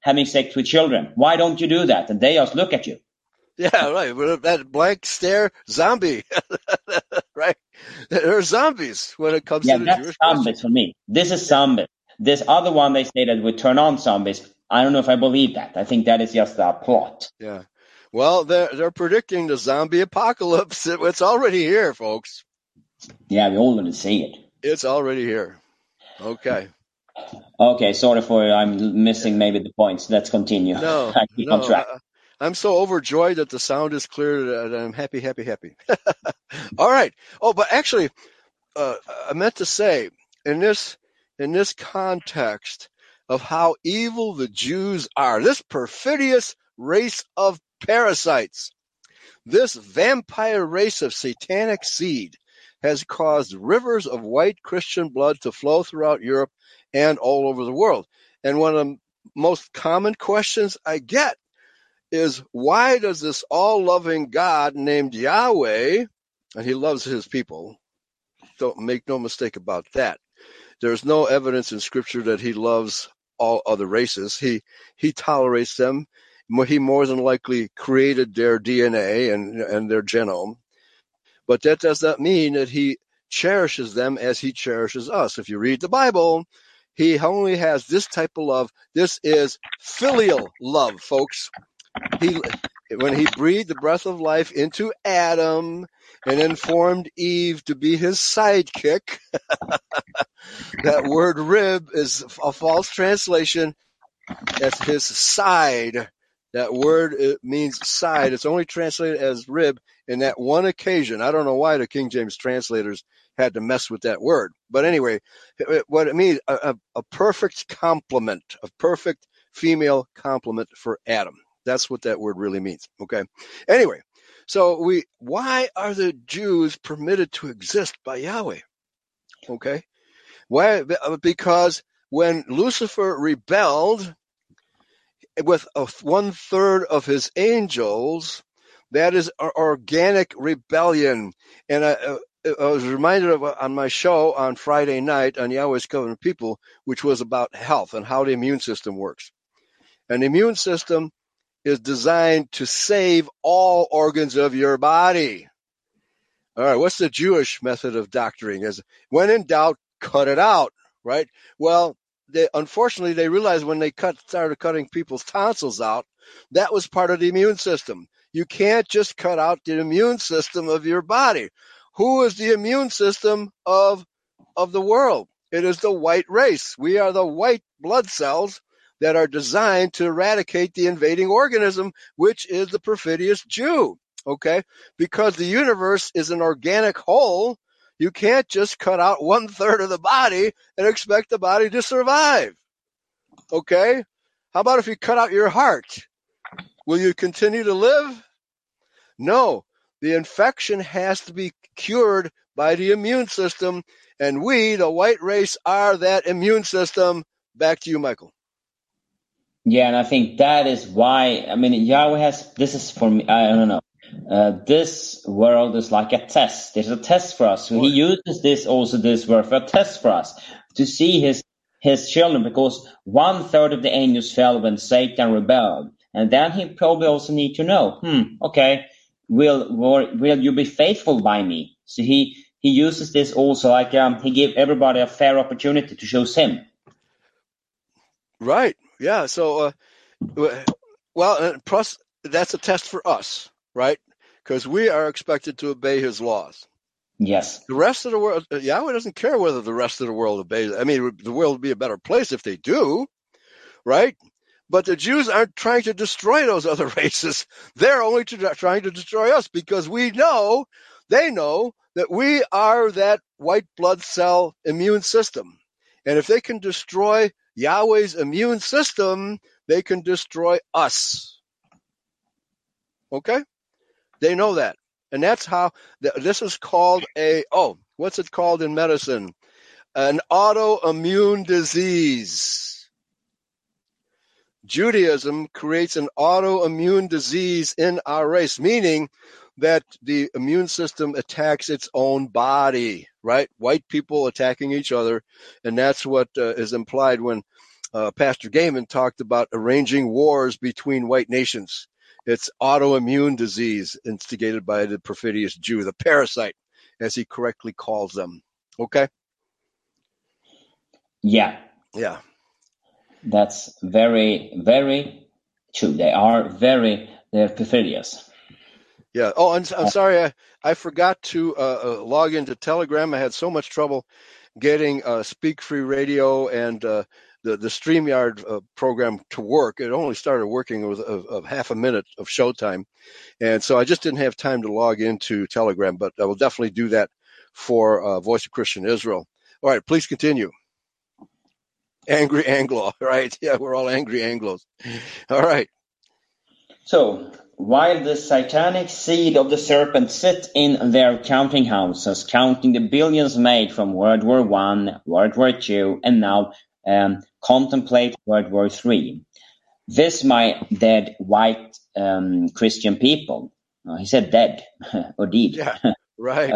having sex with children? Why don't you do that? And they just look at you. Yeah, right. That blank stare, zombie. Right? They're zombies when it comes to the Jewish person. Zombies for me. This is zombies. This other one they say that would turn on zombies. I don't know if I believe that. I think that is just a plot. Yeah. Well, they're predicting the zombie apocalypse. It's already here, folks. Yeah, we're all going to see it. It's already here. Okay. Okay, sorry for I'm missing maybe the points. Let's continue. No, on track. I'm so overjoyed that the sound is clear and I'm happy, happy, happy. All right. Oh, but actually, I meant to say, in this context of how evil the Jews are, this perfidious race of parasites, this vampire race of satanic seed has caused rivers of white Christian blood to flow throughout Europe and all over the world. And one of the most common questions I get is, why does this all-loving God named Yahweh, and he loves his people, don't make no mistake about that, there's no evidence in Scripture that he loves all other races. He tolerates them. He more than likely created their DNA and their genome. But that does not mean that he cherishes them as he cherishes us. If you read the Bible, he only has this type of love. This is filial love, folks. When he breathed the breath of life into Adam and then formed Eve to be his sidekick, that word rib is a false translation. That's his side. That word, it means side. It's only translated as rib in that one occasion. I don't know why the King James translators had to mess with that word. But anyway, what it means, a perfect complement, a perfect female complement for Adam. That's what that word really means. Okay. Anyway, so why are the Jews permitted to exist by Yahweh? Okay. Why? Because when Lucifer rebelled with 1/3 of his angels, that is organic rebellion. And I was reminded of on my show on Friday night on Yahweh's Covenant People, which was about health and how the immune system works. And the immune system is designed to save all organs of your body. All right, what's the Jewish method of doctoring? Is when in doubt, cut it out, right? Well, unfortunately they realized when they started cutting people's tonsils out, that was part of the immune system. You can't just cut out the immune system of your body. Who is the immune system of the world? It is the white race. We are the white blood cells that are designed to eradicate the invading organism, which is the perfidious Jew, okay? Because the universe is an organic whole, you can't just cut out 1/3 of the body and expect the body to survive, okay? How about if you cut out your heart? Will you continue to live? No, the infection has to be cured by the immune system, and we, the white race, are that immune system. Back to you, Michael. Yeah, and I think that is why, I mean, Yahweh has, this is for me, I don't know, this world is like a test. There's a test for us. So he uses this word for a test for us to see his children, because 1/3 of the angels fell when Satan rebelled. And then he probably also need to know, okay, will you be faithful by me? So he uses this also like he gave everybody a fair opportunity to choose him. Right. Yeah, so, plus that's a test for us, right? Because we are expected to obey his laws. Yes. The rest of the world, Yahweh doesn't care whether the rest of the world obeys. I mean, the world would be a better place if they do, right? But the Jews aren't trying to destroy those other races. They're only trying to destroy us, because they know that we are that white blood cell immune system. And if they can destroy Yahweh's immune system, they can destroy us. Okay? They know that. And that's how this is called what's it called in medicine? An autoimmune disease. Judaism creates an autoimmune disease in our race, meaning that the immune system attacks its own body, right? White people attacking each other. And that's what is implied when Pastor Gayman talked about arranging wars between white nations. It's autoimmune disease instigated by the perfidious Jew, the parasite, as he correctly calls them. Okay? Yeah. Yeah. That's very, very true. They are they're perfidious. Yeah. Oh, I'm sorry. I forgot to log into Telegram. I had so much trouble getting Speak Free Radio and the StreamYard program to work. It only started working with a half a minute of showtime. And so I just didn't have time to log into Telegram, but I will definitely do that for Voice of Christian Israel. All right, please continue. Angry Anglo, right? Yeah, we're all angry Anglos. All right. So, while the satanic seed of the serpent sit in their counting houses, counting the billions made from World War I, World War II, and now contemplate World War III. This, my dead white Christian people, he said dead, or deed, yeah, right.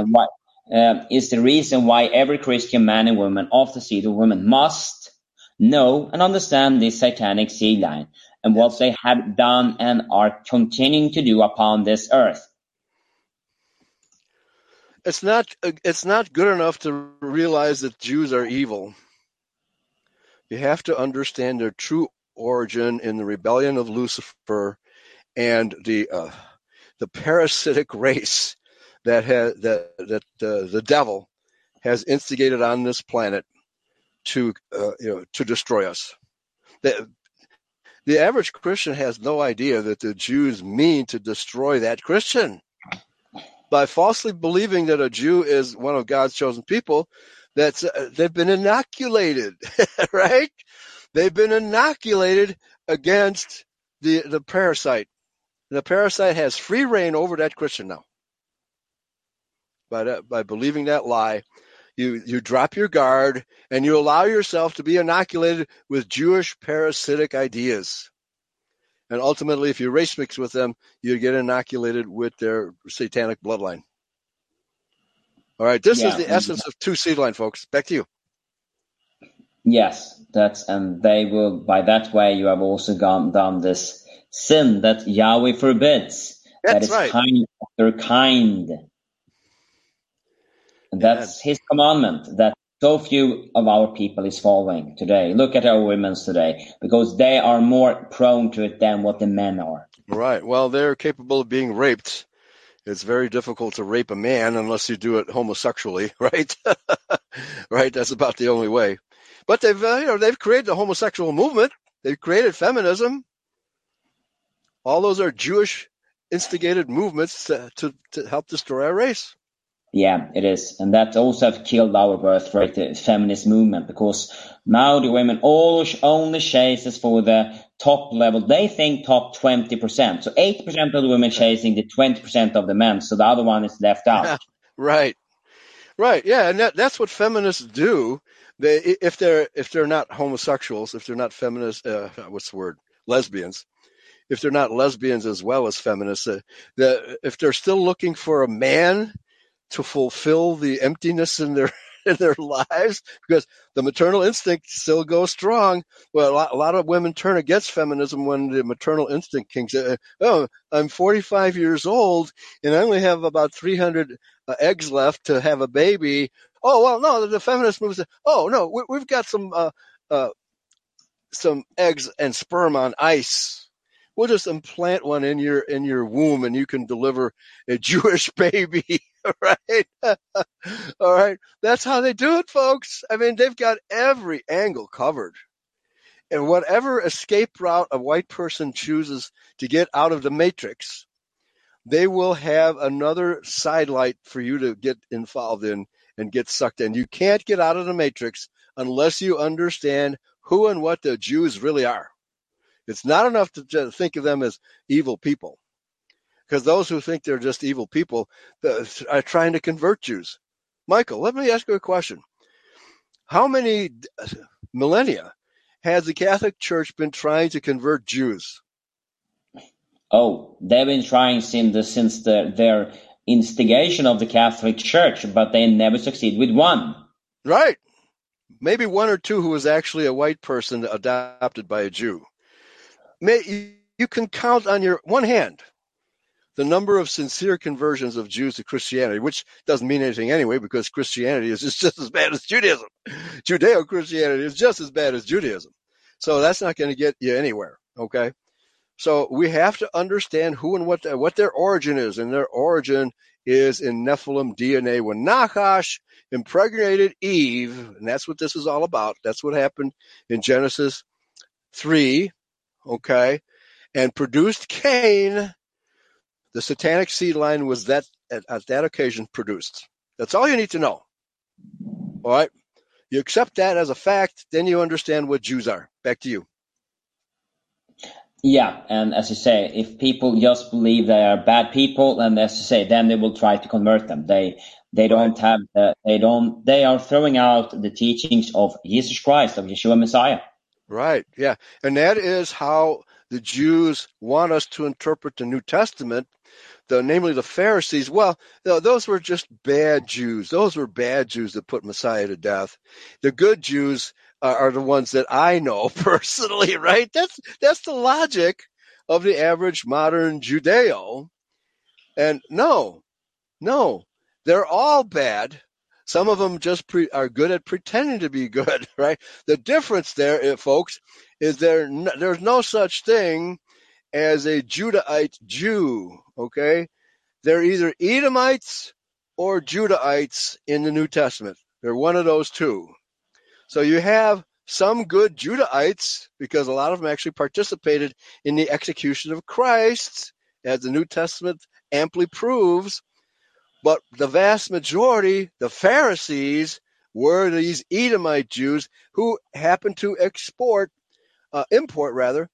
Is the reason why every Christian man and woman of the seed of woman must know and understand this satanic seed line. And what they have done and are continuing to do upon this earth. It's not good enough to realize that Jews are evil. You have to understand their true origin in the rebellion of Lucifer and the parasitic race that the devil has instigated on this planet to destroy us. The average Christian has no idea that the Jews mean to destroy that Christian. By falsely believing that a Jew is one of God's chosen people, they've been inoculated, right? They've been inoculated against the parasite. The parasite has free reign over that Christian now. By believing that lie, you drop your guard and you allow yourself to be inoculated with Jewish parasitic ideas. And ultimately, if you race mix with them, you get inoculated with their satanic bloodline. All right. This is the essence of two seed line, folks. Back to you. Yes, and they will, by that way, you have also gone down this sin that Yahweh forbids. That's that is right. Kind after kind. And that's his commandment that so few of our people is following today. Look at our women's today, because they are more prone to it than what the men are. Right. Well, they're capable of being raped. It's very difficult to rape a man unless you do it homosexually, right? Right. That's about the only way. But they've created the homosexual movement. They've created feminism. All those are Jewish-instigated movements to help destroy our race. Yeah, it is. And that also have killed our birthright, the feminist movement, because now the women all only chases for the top level. They think top 20%. So 80% of the women chasing the 20% of the men. So the other one is left out. Yeah, right. Right. Yeah. And that's what feminists do. They, if they're not homosexuals, if they're not feminists, lesbians. If they're not lesbians as well as feminists, if they're still looking for a man to fulfill the emptiness in their lives, because the maternal instinct still goes strong. Well, a lot of women turn against feminism when the maternal instinct kicks in. Oh, I'm 45 years old and I only have about 300 eggs left to have a baby. Oh, well, no, the feminist moves. Oh, no, we've got some eggs and sperm on ice. We'll just implant one in your womb and you can deliver a Jewish baby. Right? All right. That's how they do it, folks. I mean, they've got every angle covered. And whatever escape route a white person chooses to get out of the matrix, they will have another sidelight for you to get involved in and get sucked in. You can't get out of the matrix unless you understand who and what the Jews really are. It's not enough to just think of them as evil people, because those who think they're just evil people are trying to convert Jews. Michael, let me ask you a question. How many millennia has the Catholic Church been trying to convert Jews? Oh, they've been trying since their instigation of the Catholic Church, but they never succeed with one. Right. Maybe one or two who was actually a white person adopted by a Jew. You can count on your one hand the number of sincere conversions of Jews to Christianity, which doesn't mean anything anyway, because Christianity is just as bad as Judaism. Judeo-Christianity is just as bad as Judaism. So that's not going to get you anywhere, okay? So we have to understand who and what their origin is, and their origin is in Nephilim DNA. When Nachash impregnated Eve, and that's what this is all about. That's what happened in Genesis 3, okay, and produced Cain. The satanic seed line was that at that occasion produced. That's all you need to know. All right, you accept that as a fact, then you understand what Jews are. Back to you. Yeah, and as you say, if people just believe they are bad people, and as you say, then they will try to convert them. They don't have they are throwing out the teachings of Jesus Christ, of Yeshua Messiah. Right. Yeah, and that is how the Jews want us to interpret the New Testament, namely the Pharisees. Well, those were just bad Jews. Those were bad Jews that put Messiah to death. The good Jews are the ones that I know personally, right? That's the logic of the average modern Judeo. And no, they're all bad. Some of them just are good at pretending to be good, right? The difference there, folks, is there's no such thing as a Judahite Jew, okay? They're either Edomites or Judahites in the New Testament. They're one of those two. So you have some good Judahites, because a lot of them actually participated in the execution of Christ, as the New Testament amply proves. But the vast majority, the Pharisees, were these Edomite Jews who happened to import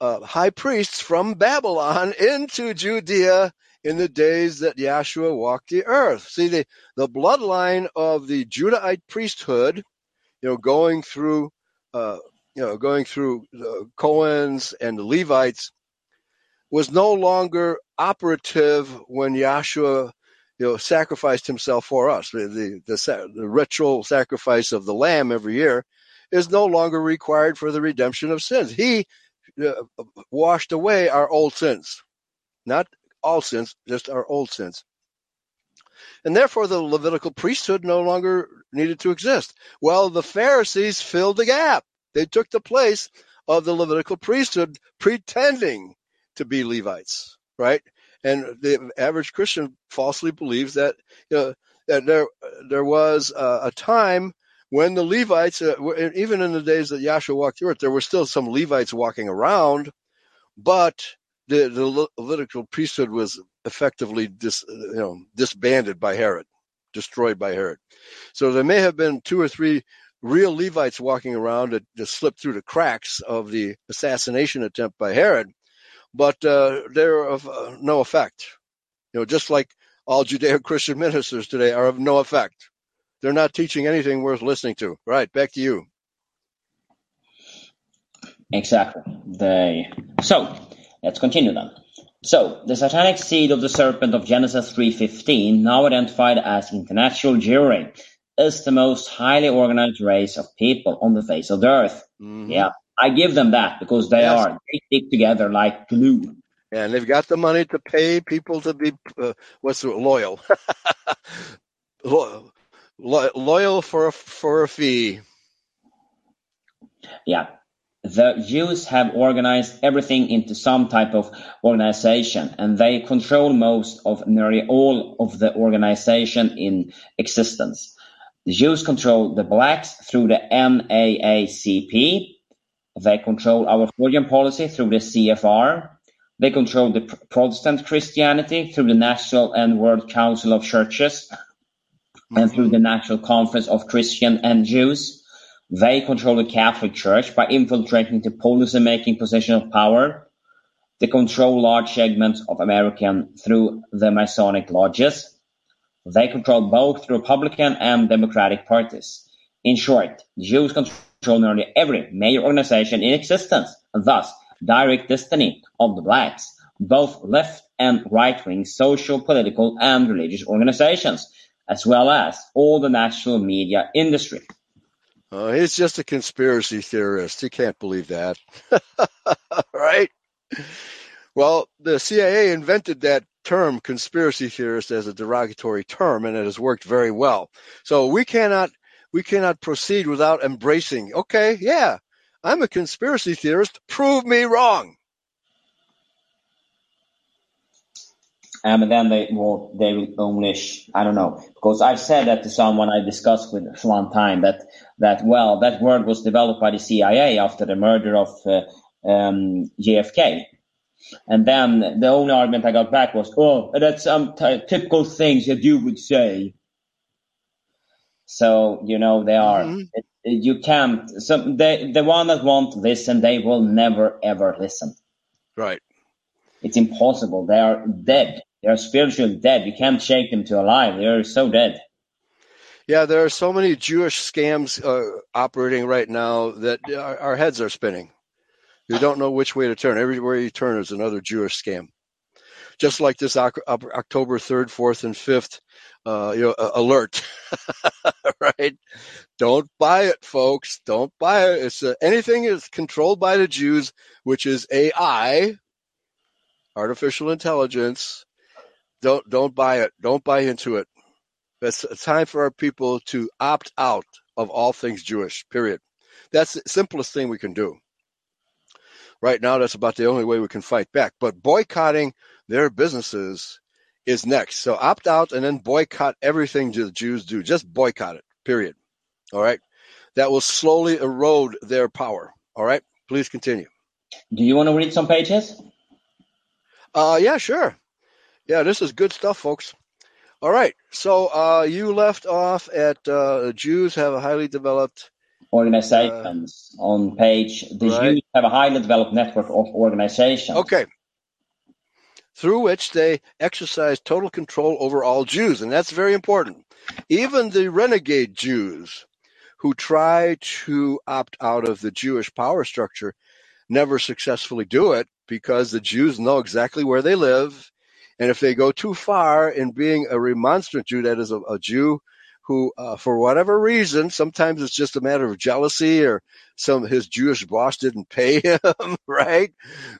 high priests from Babylon into Judea in the days that Yahshua walked the earth. See, the bloodline of the Judahite priesthood, going through the Cohens and the Levites, was no longer operative when Yahshua, sacrificed himself for us. The ritual sacrifice of the lamb every year is no longer required for the redemption of sins. He washed away our old sins, not all sins, just our old sins. And therefore, the Levitical priesthood no longer needed to exist. Well, the Pharisees filled the gap. They took the place of the Levitical priesthood, pretending to be Levites, right? And the average Christian falsely believes that there was a time when the Levites, even in the days that Yahshua walked the earth, there were still some Levites walking around, but the Levitical priesthood was effectively disbanded by Herod, destroyed by Herod. So there may have been two or three real Levites walking around that slipped through the cracks of the assassination attempt by Herod, but they're of no effect. Just like all Judeo-Christian ministers today are of no effect. They're not teaching anything worth listening to. Right, back to you. Exactly. So let's continue then. So, the satanic seed of the serpent of Genesis 3:15, now identified as international Jewry, is the most highly organized race of people on the face of the earth. Mm-hmm. Yeah, I give them that, because they stick together like glue. Yeah, and they've got the money to pay people to be, loyal. Loyal for a fee. Yeah. The Jews have organized everything into some type of organization, and they control most of nearly all of the organization in existence. The Jews control the blacks through the NAACP. They control our foreign policy through the CFR. They control the Protestant Christianity through the National and World Council of Churches. and through the National Conference of Christian and Jews. They control the Catholic Church by infiltrating the policy making position of power. They control large segments of Americans through the Masonic lodges. They control both the Republican and Democratic parties. In short, Jews control nearly every major organization in existence, and thus direct destiny of the blacks, both left and right-wing social, political, and religious organizations, as well as all the national media industry. He's just a conspiracy theorist. He can't believe that. Right? Well, the CIA invented that term, conspiracy theorist, as a derogatory term, and it has worked very well. So we cannot proceed without embracing, okay, yeah, I'm a conspiracy theorist. Prove me wrong. And then they will only, I don't know, because I've said that to someone I discussed with one time, that that word was developed by the CIA after the murder of JFK. And then the only argument I got back was, oh, that's some typical things that you would say. So, you know, they are, you can't, so the one that won't listen, they will never, ever listen. Right. It's impossible. They are dead. They are spiritually dead. You can't shake them to alive. They are so dead. Yeah, there are so many Jewish scams operating right now that our heads are spinning. You don't know which way to turn. Everywhere you turn is another Jewish scam. Just like this October 3rd, 4th, and 5th alert. Right? Don't buy it, folks. Don't buy it. It's anything is controlled by the Jews, which is AI. Artificial intelligence. Don't buy it. Don't buy into it. It's time for our people to opt out of all things Jewish, period. That's the simplest thing we can do. Right now, that's about the only way we can fight back. But boycotting their businesses is next. So opt out and then boycott everything the Jews do. Just boycott it, period. All right? That will slowly erode their power. All right? Please continue. Do you want to read some pages? Yeah, sure. Yeah, this is good stuff, folks. All right. So you left off at Jews have a highly developed organizations on page. The right. Jews have a highly developed network of organizations. Okay. Through which they exercise total control over all Jews. And that's very important. Even the renegade Jews who try to opt out of the Jewish power structure never successfully do it, because the Jews know exactly where they live. And if they go too far in being a remonstrant Jew, that is a Jew who, for whatever reason, sometimes it's just a matter of jealousy, or his Jewish boss didn't pay him, right?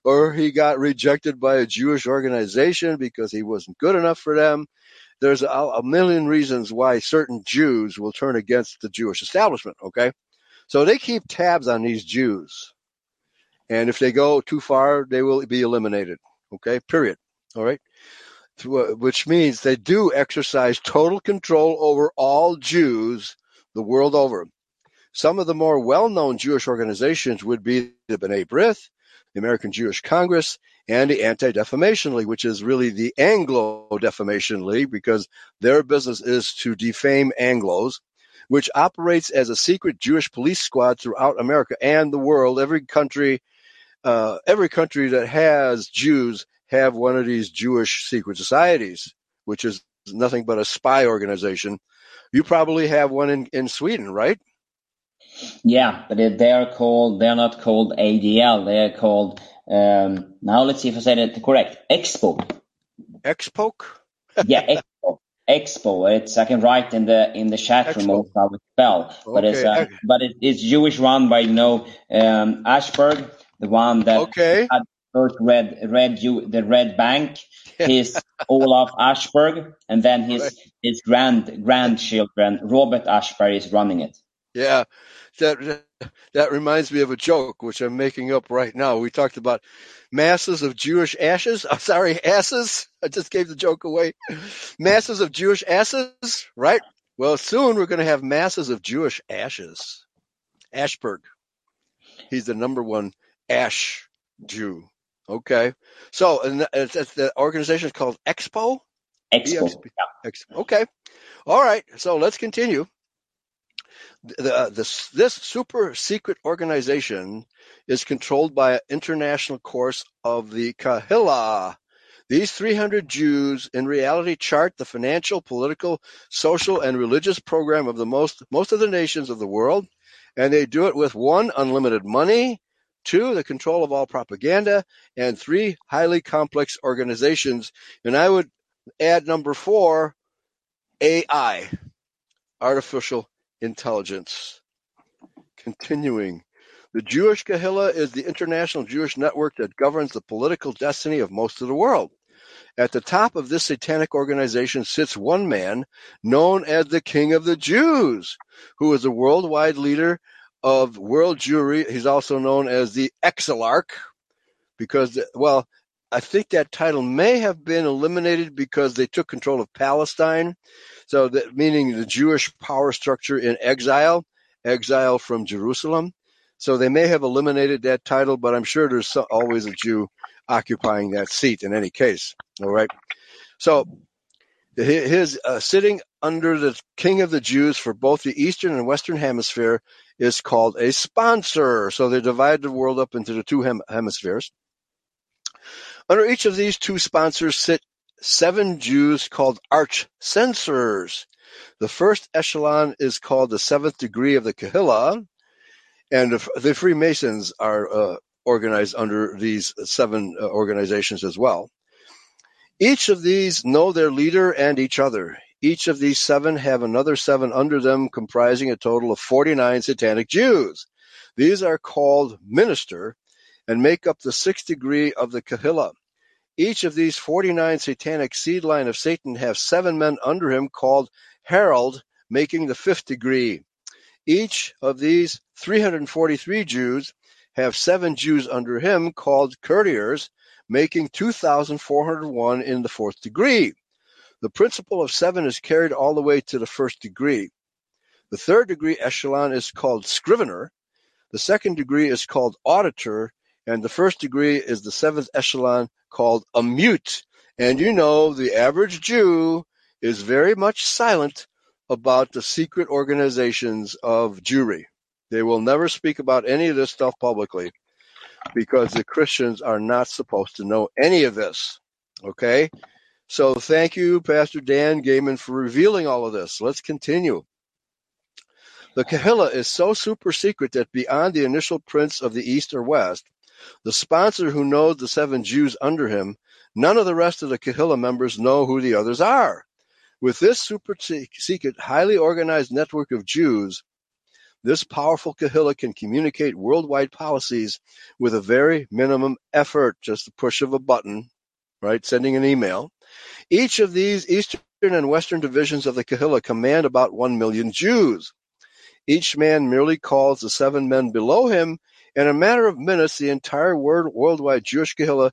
Or he got rejected by a Jewish organization because he wasn't good enough for them. There's a million reasons why certain Jews will turn against the Jewish establishment, okay? So they keep tabs on these Jews. And if they go too far, they will be eliminated. Okay, period. All right. Which means they do exercise total control over all Jews the world over. Some of the more well-known Jewish organizations would be the B'nai B'rith, the American Jewish Congress, and the Anti-Defamation League, which is really the Anglo-Defamation League, because their business is to defame Anglos, which operates as a secret Jewish police squad throughout America and the world. Every country that has Jews have one of these Jewish secret societies, which is nothing but a spy organization. You probably have one in Sweden, right? Yeah, but they're not called ADL. They are called, now let's see if I said it correct, Expo. Expo? Yeah, Expo. Expo. It's, I can write in the chat Expo. Room also how it's spelled, okay. But it's Jewish run by Ashberg, the one that had first the Red Bank. His Olaf Ashberg, and then his grandchildren Robert Ashberg is running it. Yeah, that reminds me of a joke which I'm making up right now. We talked about masses of Jewish asses. I just gave the joke away. Masses of Jewish asses, right? Well, soon we're going to have masses of Jewish ashes. Ashberg. He's the number one ash Jew. Okay. So and the organization is called Expo? Expo. Yeah. Okay. All right. So let's continue. This super secret organization is controlled by an international course of the Kehillah. These 300 Jews in reality chart the financial, political, social, and religious program of the most of the nations of the world, and they do it with 1, unlimited money, 2, the control of all propaganda, and 3, highly complex organizations. And I would add number 4, AI, artificial intelligence. Continuing. The Jewish Kehillah is the international Jewish network that governs the political destiny of most of the world. At the top of this satanic organization sits one man known as the King of the Jews, who is a worldwide leader of world Jewry. He's also known as the Exilarch because, well, I think that title may have been eliminated because they took control of Palestine, so that meaning the Jewish power structure in exile from Jerusalem. So they may have eliminated that title, but I'm sure there's always a Jew occupying that seat in any case. All right. So his sitting under the King of the Jews for both the Eastern and Western Hemisphere is called a sponsor. So they divide the world up into the two hemispheres. Under each of these two sponsors sit 7 Jews called arch-censors. The first echelon is called the 7th degree of the Kehillah. And the Freemasons are organized under these 7 organizations as well. Each of these know their leader and each other. Each of these 7 have another 7 under them, comprising a total of 49 satanic Jews. These are called minister and make up the 6th degree of the Kehillah. Each of these 49 satanic seed line of Satan have 7 men under him called herald, making the 5th degree. Each of these 343 Jews have 7 Jews under him called courtiers, making 2,401 in the 4th degree. The principle of 7 is carried all the way to the 1st degree. The 3rd degree echelon is called scrivener. The 2nd degree is called auditor. And the 1st degree is the 7th echelon called a mute. And you know the average Jew is very much silent about the secret organizations of Jewry. They will never speak about any of this stuff publicly because the Christians are not supposed to know any of this. Okay? So thank you, Pastor Dan Gayman, for revealing all of this. Let's continue. The Kehillah is so super secret that beyond the initial prince of the East or West, the sponsor who knows the 7 Jews under him, none of the rest of the Kehillah members know who the others are. With this super secret, highly organized network of Jews, this powerful Kehillah can communicate worldwide policies with a very minimum effort, just the push of a button, right? Sending an email. Each of these Eastern and Western divisions of the Kehillah command about 1 million Jews. Each man merely calls the 7 men below him. In a matter of minutes, the entire worldwide Jewish Kehillah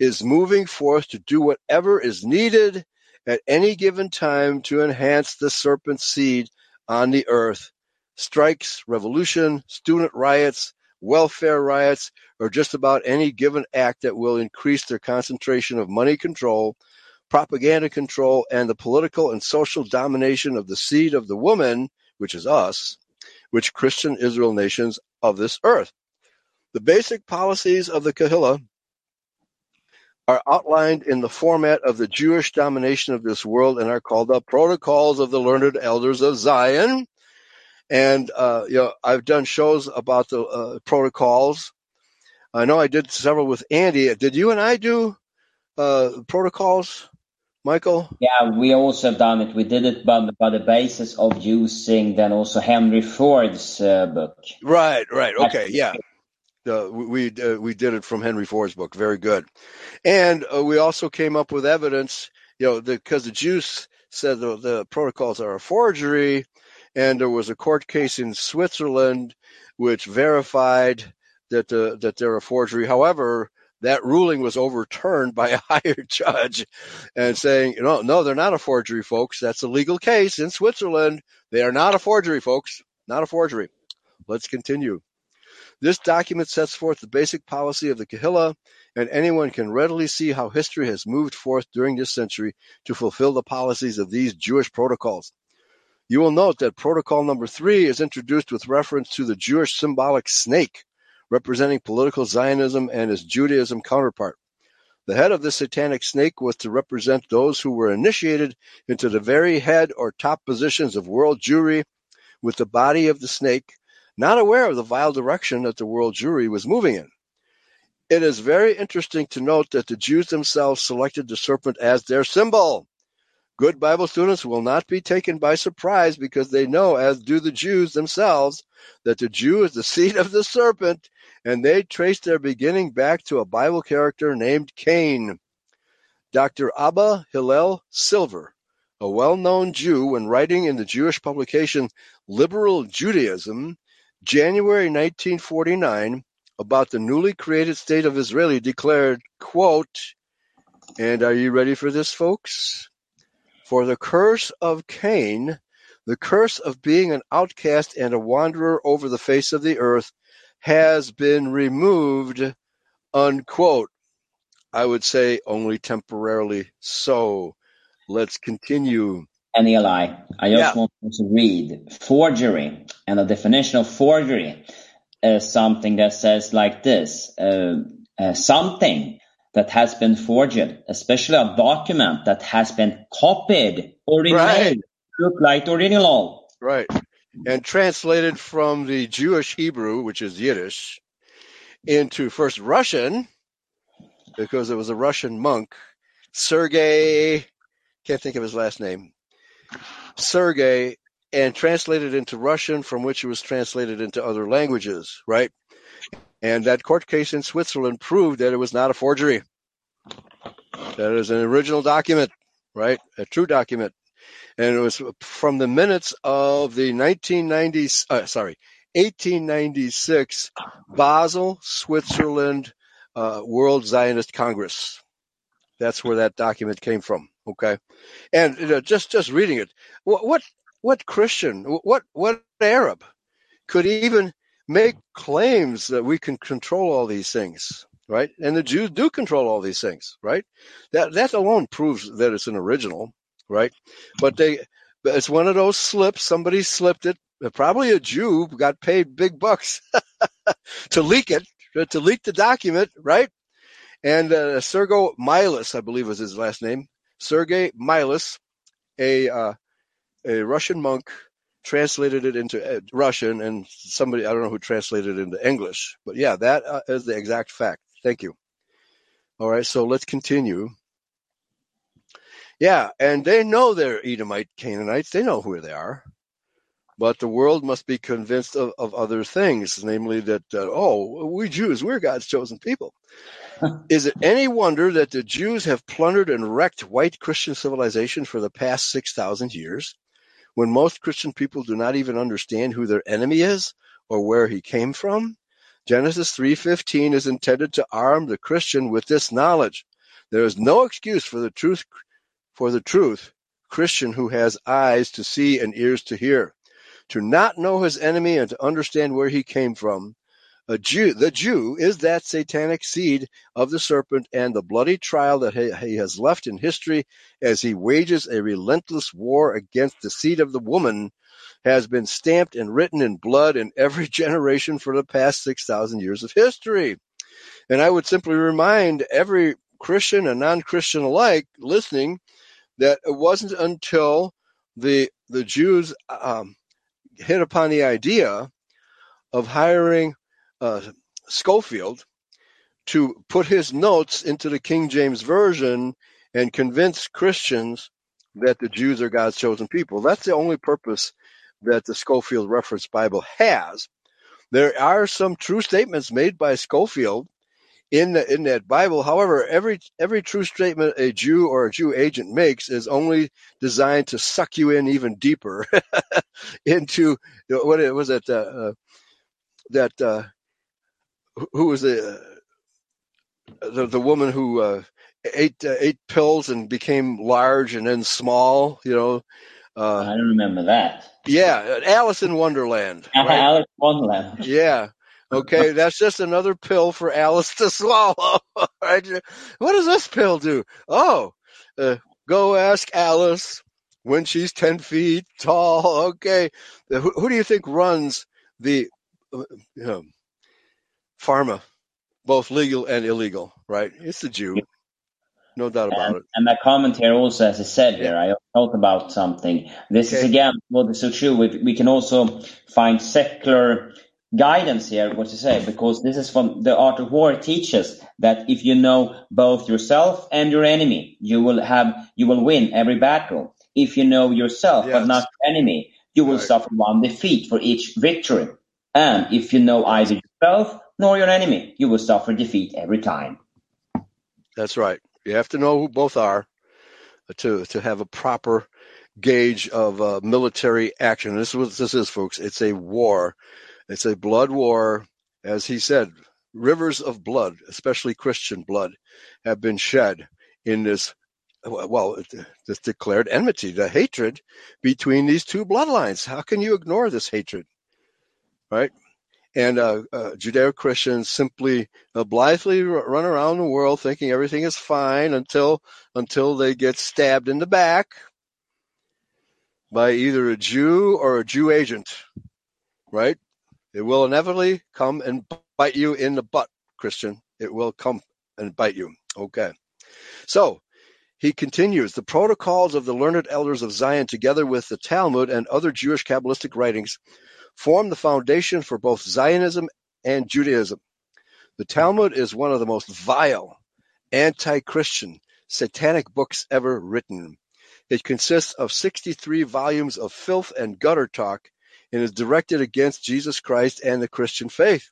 is moving forth to do whatever is needed at any given time to enhance the serpent seed on the earth. Strikes, revolution, student riots, welfare riots, or just about any given act that will increase their concentration of money control, propaganda control, and the political and social domination of the seed of the woman, which is us, which Christian Israel nations of this earth. The basic policies of the Kehillah are outlined in the format of the Jewish domination of this world and are called the Protocols of the Learned Elders of Zion. And I've done shows about the protocols. I know I did several with Andy. Did you and I do protocols, Michael? Yeah, we also have done it. We did it by the basis of using then also Henry Ford's book. Right. Okay, yeah. We did it from Henry Ford's book. Very good. And we also came up with evidence, because the Jews said the protocols are a forgery, and there was a court case in Switzerland which verified that they're a forgery. However, that ruling was overturned by a higher judge and saying, no, they're not a forgery, folks. That's a legal case in Switzerland. They are not a forgery, folks. Not a forgery. Let's continue. This document sets forth the basic policy of the Kehillah, and anyone can readily see how history has moved forth during this century to fulfill the policies of these Jewish protocols. You will note that protocol number 3 is introduced with reference to the Jewish symbolic snake, representing political Zionism and its Judaism counterpart. The head of this satanic snake was to represent those who were initiated into the very head or top positions of world Jewry, with the body of the snake not aware of the vile direction that the world Jewry was moving in. It is very interesting to note that the Jews themselves selected the serpent as their symbol. Good Bible students will not be taken by surprise, because they know, as do the Jews themselves, that the Jew is the seed of the serpent, and they trace their beginning back to a Bible character named Cain. Dr. Abba Hillel Silver, a well-known Jew, when writing in the Jewish publication Liberal Judaism, January 1949, about the newly created state of Israel, declared, quote, and are you ready for this, folks? For the curse of Cain, the curse of being an outcast and a wanderer over the face of the earth, has been removed, unquote. I would say only temporarily so. Let's continue. And Eli, I just want to read forgery, and the definition of forgery is something that says like this, something that has been forged, especially a document that has been copied or remade to look like original. Right. And translated from the Jewish Hebrew, which is Yiddish, into first Russian, because it was a Russian monk, Sergei, can't think of his last name, Sergei, and translated into Russian, from which it was translated into other languages, right? And that court case in Switzerland proved that it was not a forgery. That is an original document, right? A true document. And it was from the minutes of the 1896 Basel, Switzerland World Zionist Congress. That's where that document came from, okay? And you know, just reading it, what Christian, what Arab could even make claims that we can control all these things, right? And the Jews do control all these things, right? That alone proves that it's an original, right? But it's one of those slips. Somebody slipped it. Probably a Jew got paid big bucks to leak it, to leak the document, right? And Sergei Milas, I believe was his last name, Sergei Milas, a Russian monk, translated it into Russian, and somebody, I don't know who, translated it into English. But yeah, that is the exact fact. Thank you. All right, so let's continue. Yeah, and they know they're Edomite Canaanites. They know who they are. But the world must be convinced of other things, namely that, we Jews, we're God's chosen people. Is it any wonder that the Jews have plundered and wrecked white Christian civilization for the past 6,000 years? When most Christian people do not even understand who their enemy is or where he came from? Genesis 3:15 is intended to arm the Christian with this knowledge. There is no excuse for the Christian who has eyes to see and ears to hear, to not know his enemy and to understand where he came from. The Jew is that satanic seed of the serpent, and the bloody trial that he has left in history as he wages a relentless war against the seed of the woman has been stamped and written in blood in every generation for the past 6,000 years of history. And I would simply remind every Christian and non-Christian alike listening that it wasn't until the Jews hit upon the idea of hiring Schofield to put his notes into the King James Version and convince Christians that the Jews are God's chosen people. That's the only purpose that the Schofield Reference Bible has. There are some true statements made by Schofield in that Bible. However, every true statement a Jew or a Jew agent makes is only designed to suck you in even deeper into what it was that who was the woman who ate pills and became large and then small? You know, I don't remember that. Yeah, Alice in Wonderland. Alice in Wonderland. Yeah, Okay, that's just another pill for Alice to swallow. Right? What does this pill do? Oh, go ask Alice when she's 10 feet tall. Okay, who do you think runs the pharma, both legal and illegal, right? It's the Jew. No doubt about it. And my commentary also, as I said here, I talked about something. This is, again, what is so true. We can also find secular guidance here, what you say, because this is from the Art of War. Teaches that if you know both yourself and your enemy, you will win every battle. If you know yourself but not your enemy, you will suffer one defeat for each victory. And if you know either yourself nor your enemy, you will suffer defeat every time. That's right. You have to know who both are to have a proper gauge of military action. This is what this is, folks. It's a war. It's a blood war. As he said, rivers of blood, especially Christian blood, have been shed in this, this declared enmity, the hatred between these two bloodlines. How can you ignore this hatred, right? And Judeo-Christians simply blithely run around the world thinking everything is fine until they get stabbed in the back by either a Jew or a Jew agent, right? It will inevitably come and bite you in the butt, Christian. It will come and bite you. Okay. So he continues, the protocols of the learned elders of Zion, together with the Talmud and other Jewish Kabbalistic writings, form the foundation for both Zionism and Judaism. The Talmud is one of the most vile, anti-Christian, satanic books ever written. It consists of 63 volumes of filth and gutter talk and is directed against Jesus Christ and the Christian faith.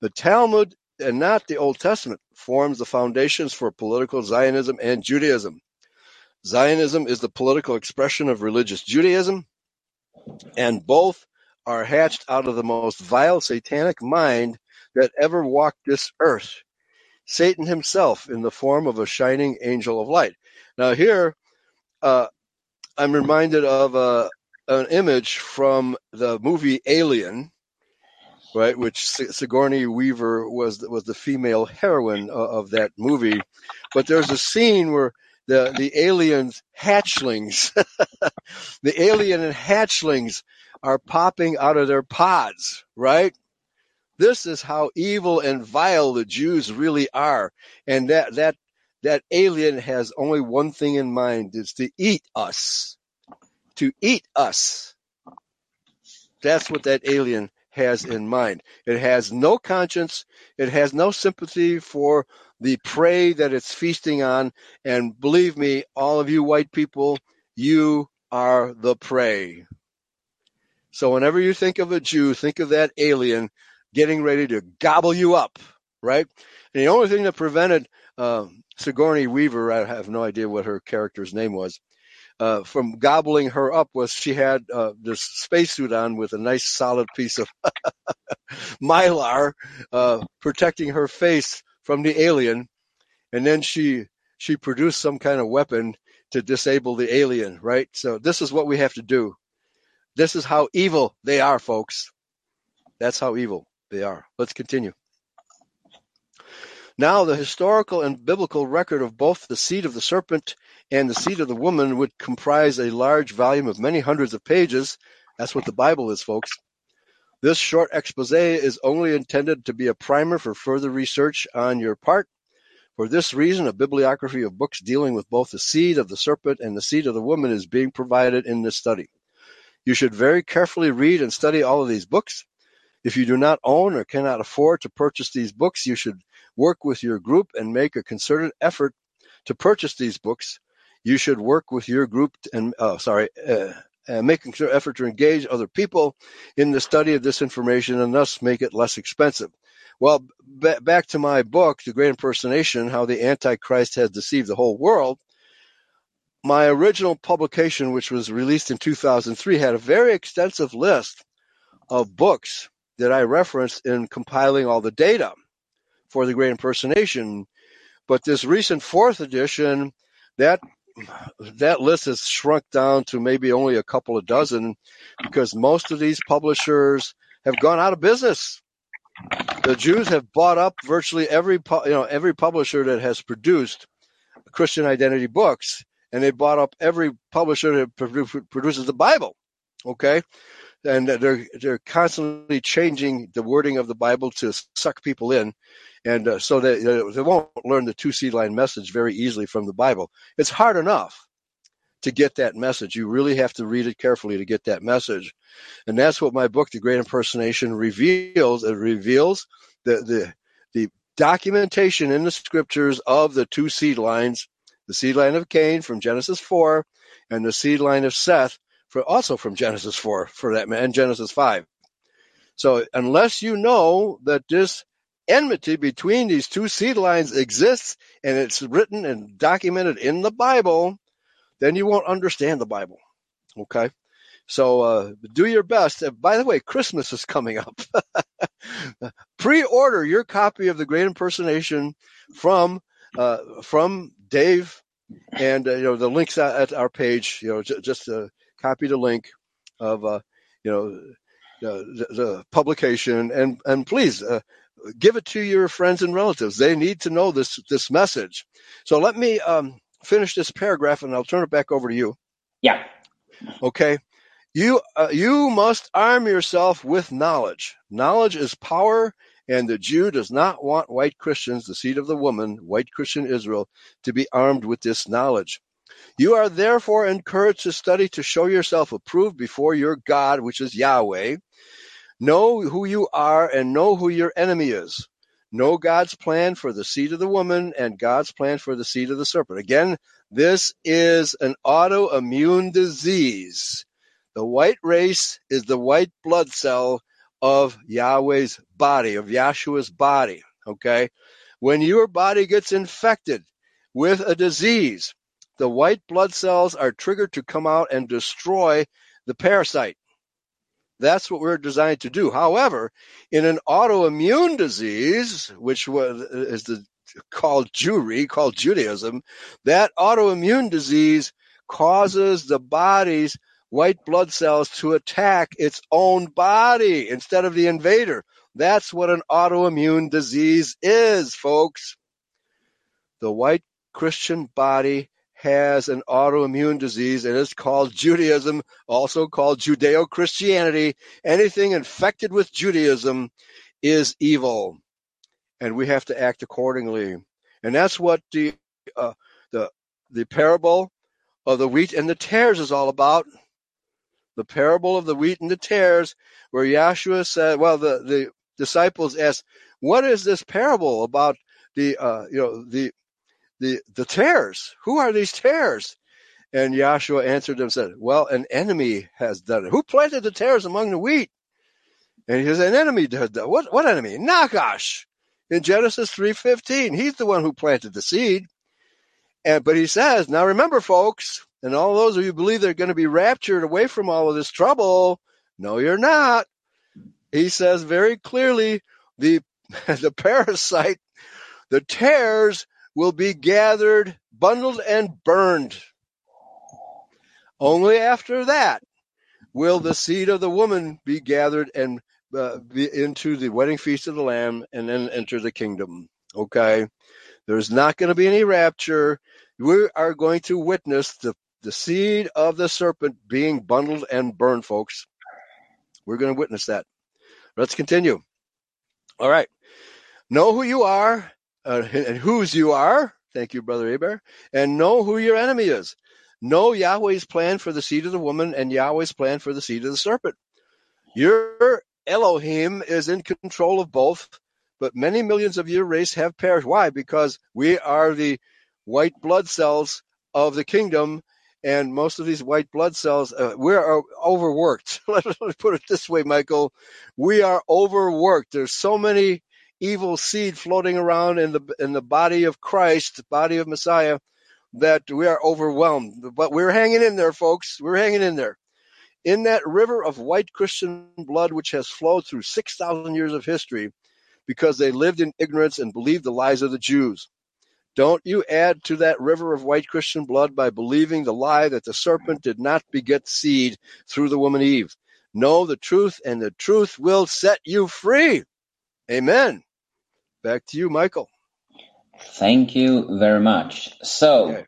The Talmud, and not the Old Testament, forms the foundations for political Zionism and Judaism. Zionism is the political expression of religious Judaism, and both are hatched out of the most vile satanic mind that ever walked this earth, Satan himself in the form of a shining angel of light. Now here, I'm reminded of an image from the movie Alien, right, which Sigourney Weaver was the female heroine of that movie. But there's a scene where the aliens hatchlings, the alien and hatchlings, are popping out of their pods, right? This is how evil and vile the Jews really are. And that alien has only one thing in mind. It's to eat us. To eat us. That's what that alien has in mind. It has no conscience. It has no sympathy for the prey that it's feasting on. And believe me, all of you white people, you are the prey. So whenever you think of a Jew, think of that alien getting ready to gobble you up, right? And the only thing that prevented Sigourney Weaver, I have no idea what her character's name was, from gobbling her up was she had this spacesuit on with a nice solid piece of Mylar protecting her face from the alien. And then she produced some kind of weapon to disable the alien, right? So this is what we have to do. This is how evil they are, folks. That's how evil they are. Let's continue. Now, the historical and biblical record of both the seed of the serpent and the seed of the woman would comprise a large volume of many hundreds of pages. That's what the Bible is, folks. This short expose is only intended to be a primer for further research on your part. For this reason, a bibliography of books dealing with both the seed of the serpent and the seed of the woman is being provided in this study. You should very carefully read and study all of these books. If you do not own or cannot afford to purchase these books, you should work with your group and make a concerted effort to purchase these books. You should work with your group and make a concerted effort to engage other people in the study of this information and thus make it less expensive. Well, back to my book, The Great Impersonation, How the Antichrist Has Deceived the Whole World. My original publication, which was released in 2003, had a very extensive list of books that I referenced in compiling all the data for The Great Impersonation. But this recent fourth edition, that list has shrunk down to maybe only a couple of dozen because most of these publishers have gone out of business. The Jews have bought up virtually every publisher that has produced Christian identity books, and they bought up every publisher that produces the Bible. Okay, and they're constantly changing the wording of the Bible to suck people in, and so they won't learn the two seed line message very easily from the Bible. It's hard enough to get that message. You really have to read it carefully to get that message, and that's what my book, The Great Impersonation, reveals. It reveals the documentation in the scriptures of the two seed lines, the seed line of Cain from Genesis 4, and the seed line of Seth, also from Genesis 4, for that man, and Genesis 5. So unless you know that this enmity between these two seed lines exists, and it's written and documented in the Bible, then you won't understand the Bible, okay? So do your best. And by the way, Christmas is coming up. Pre-order your copy of The Great Impersonation from Dave, and the link's at our page. Just copy the link of the publication, and please give it to your friends and relatives. They need to know this message. So let me finish this paragraph, and I'll turn it back over to you. Yeah. Okay. You must arm yourself with knowledge. Knowledge is power, and the Jew does not want white Christians, the seed of the woman, white Christian Israel, to be armed with this knowledge. You are therefore encouraged to study to show yourself approved before your God, which is Yahweh. Know who you are and know who your enemy is. Know God's plan for the seed of the woman and God's plan for the seed of the serpent. Again, this is an autoimmune disease. The white race is the white blood cell of Yahweh's body, of Yahshua's body, okay? When your body gets infected with a disease, the white blood cells are triggered to come out and destroy the parasite. That's what we're designed to do. However, in an autoimmune disease, which is called Judaism, that autoimmune disease causes the body's white blood cells to attack its own body instead of the invader. That's what an autoimmune disease is, folks. The white Christian body has an autoimmune disease, and it's called Judaism, also called Judeo-Christianity. Anything infected with Judaism is evil, and we have to act accordingly. And that's what the parable of the wheat and the tares is all about. The parable of the wheat and the tares, where Yahshua said, the disciples asked, "What is this parable about the tares? Who are these tares?" And Yahshua answered them and said, an enemy has done it. Who planted the tares among the wheat? And he says, an enemy does that. What enemy? Nakash. In Genesis 3:15, he's the one who planted the seed. But he says, now remember, folks, and all those of you who believe they're going to be raptured away from all of this trouble, no, you're not. He says very clearly, the parasite, the tares, will be gathered, bundled, and burned. Only after that will the seed of the woman be gathered and be into the wedding feast of the Lamb, and then enter the kingdom. Okay? There's not going to be any rapture. We are going to witness the seed of the serpent being bundled and burned, folks. We're going to witness that. Let's continue. All right. Know who you are. And whose you are, thank you, Brother Eber, and know who your enemy is. Know Yahweh's plan for the seed of the woman and Yahweh's plan for the seed of the serpent. Your Elohim is in control of both, but many millions of your race have perished. Why? Because we are the white blood cells of the kingdom, and most of these white blood cells, we're overworked. Let's put it this way, Michael. We are overworked. There's so many evil seed floating around in the body of Christ, the body of Messiah, that we are overwhelmed. But we're hanging in there, folks. We're hanging in there. In that river of white Christian blood, which has flowed through 6,000 years of history, because they lived in ignorance and believed the lies of the Jews. Don't you add to that river of white Christian blood by believing the lie that the serpent did not beget seed through the woman Eve. Know the truth, and the truth will set you free. Amen. Back to you, Michael. Thank you very much. So, okay.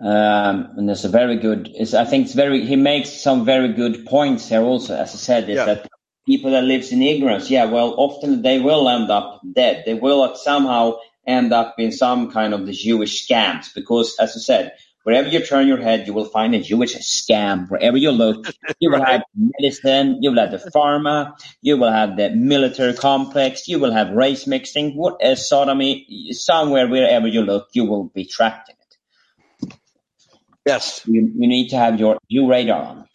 And there's a very good, I think it's very, he makes some very good points here also, as I said, is that people that lives in ignorance, well, often they will end up dead. They will somehow end up in some kind of the Jewish scams, because as I said, wherever you turn your head, you will find a Jewish scam. Wherever you look, you will have medicine, you will have the pharma, you will have the military complex, you will have race mixing, what a sodomy, somewhere, wherever you look, you will be trapped in it. Yes. You need to have your radar on.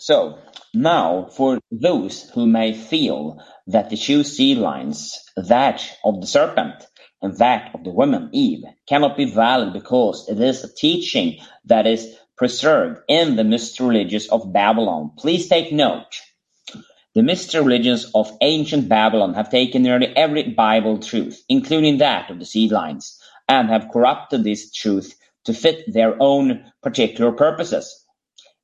So now, for those who may feel that the two seed lines, that of the serpent and that of the woman Eve, cannot be valid because it is a teaching that is preserved in the mystery religions of Babylon. Please take note. The mystery religions of ancient Babylon have taken nearly every Bible truth, including that of the seed lines, and have corrupted this truth to fit their own particular purposes.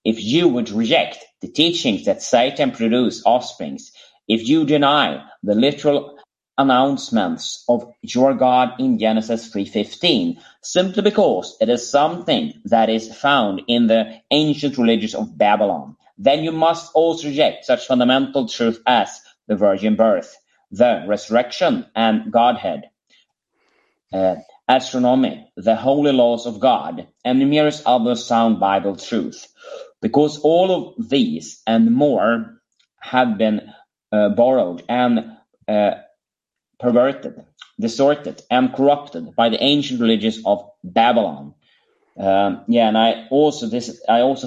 If you would reject the teachings that Satan produces offsprings, if you deny the literal announcements of your God in Genesis 3:15, simply because it is something that is found in the ancient religions of Babylon, then you must also reject such fundamental truth as the virgin birth, the resurrection and Godhead, astronomy, the holy laws of God, and numerous other sound Bible truth, because all of these and more have been borrowed and perverted, distorted, and corrupted by the ancient religions of Babylon. And I also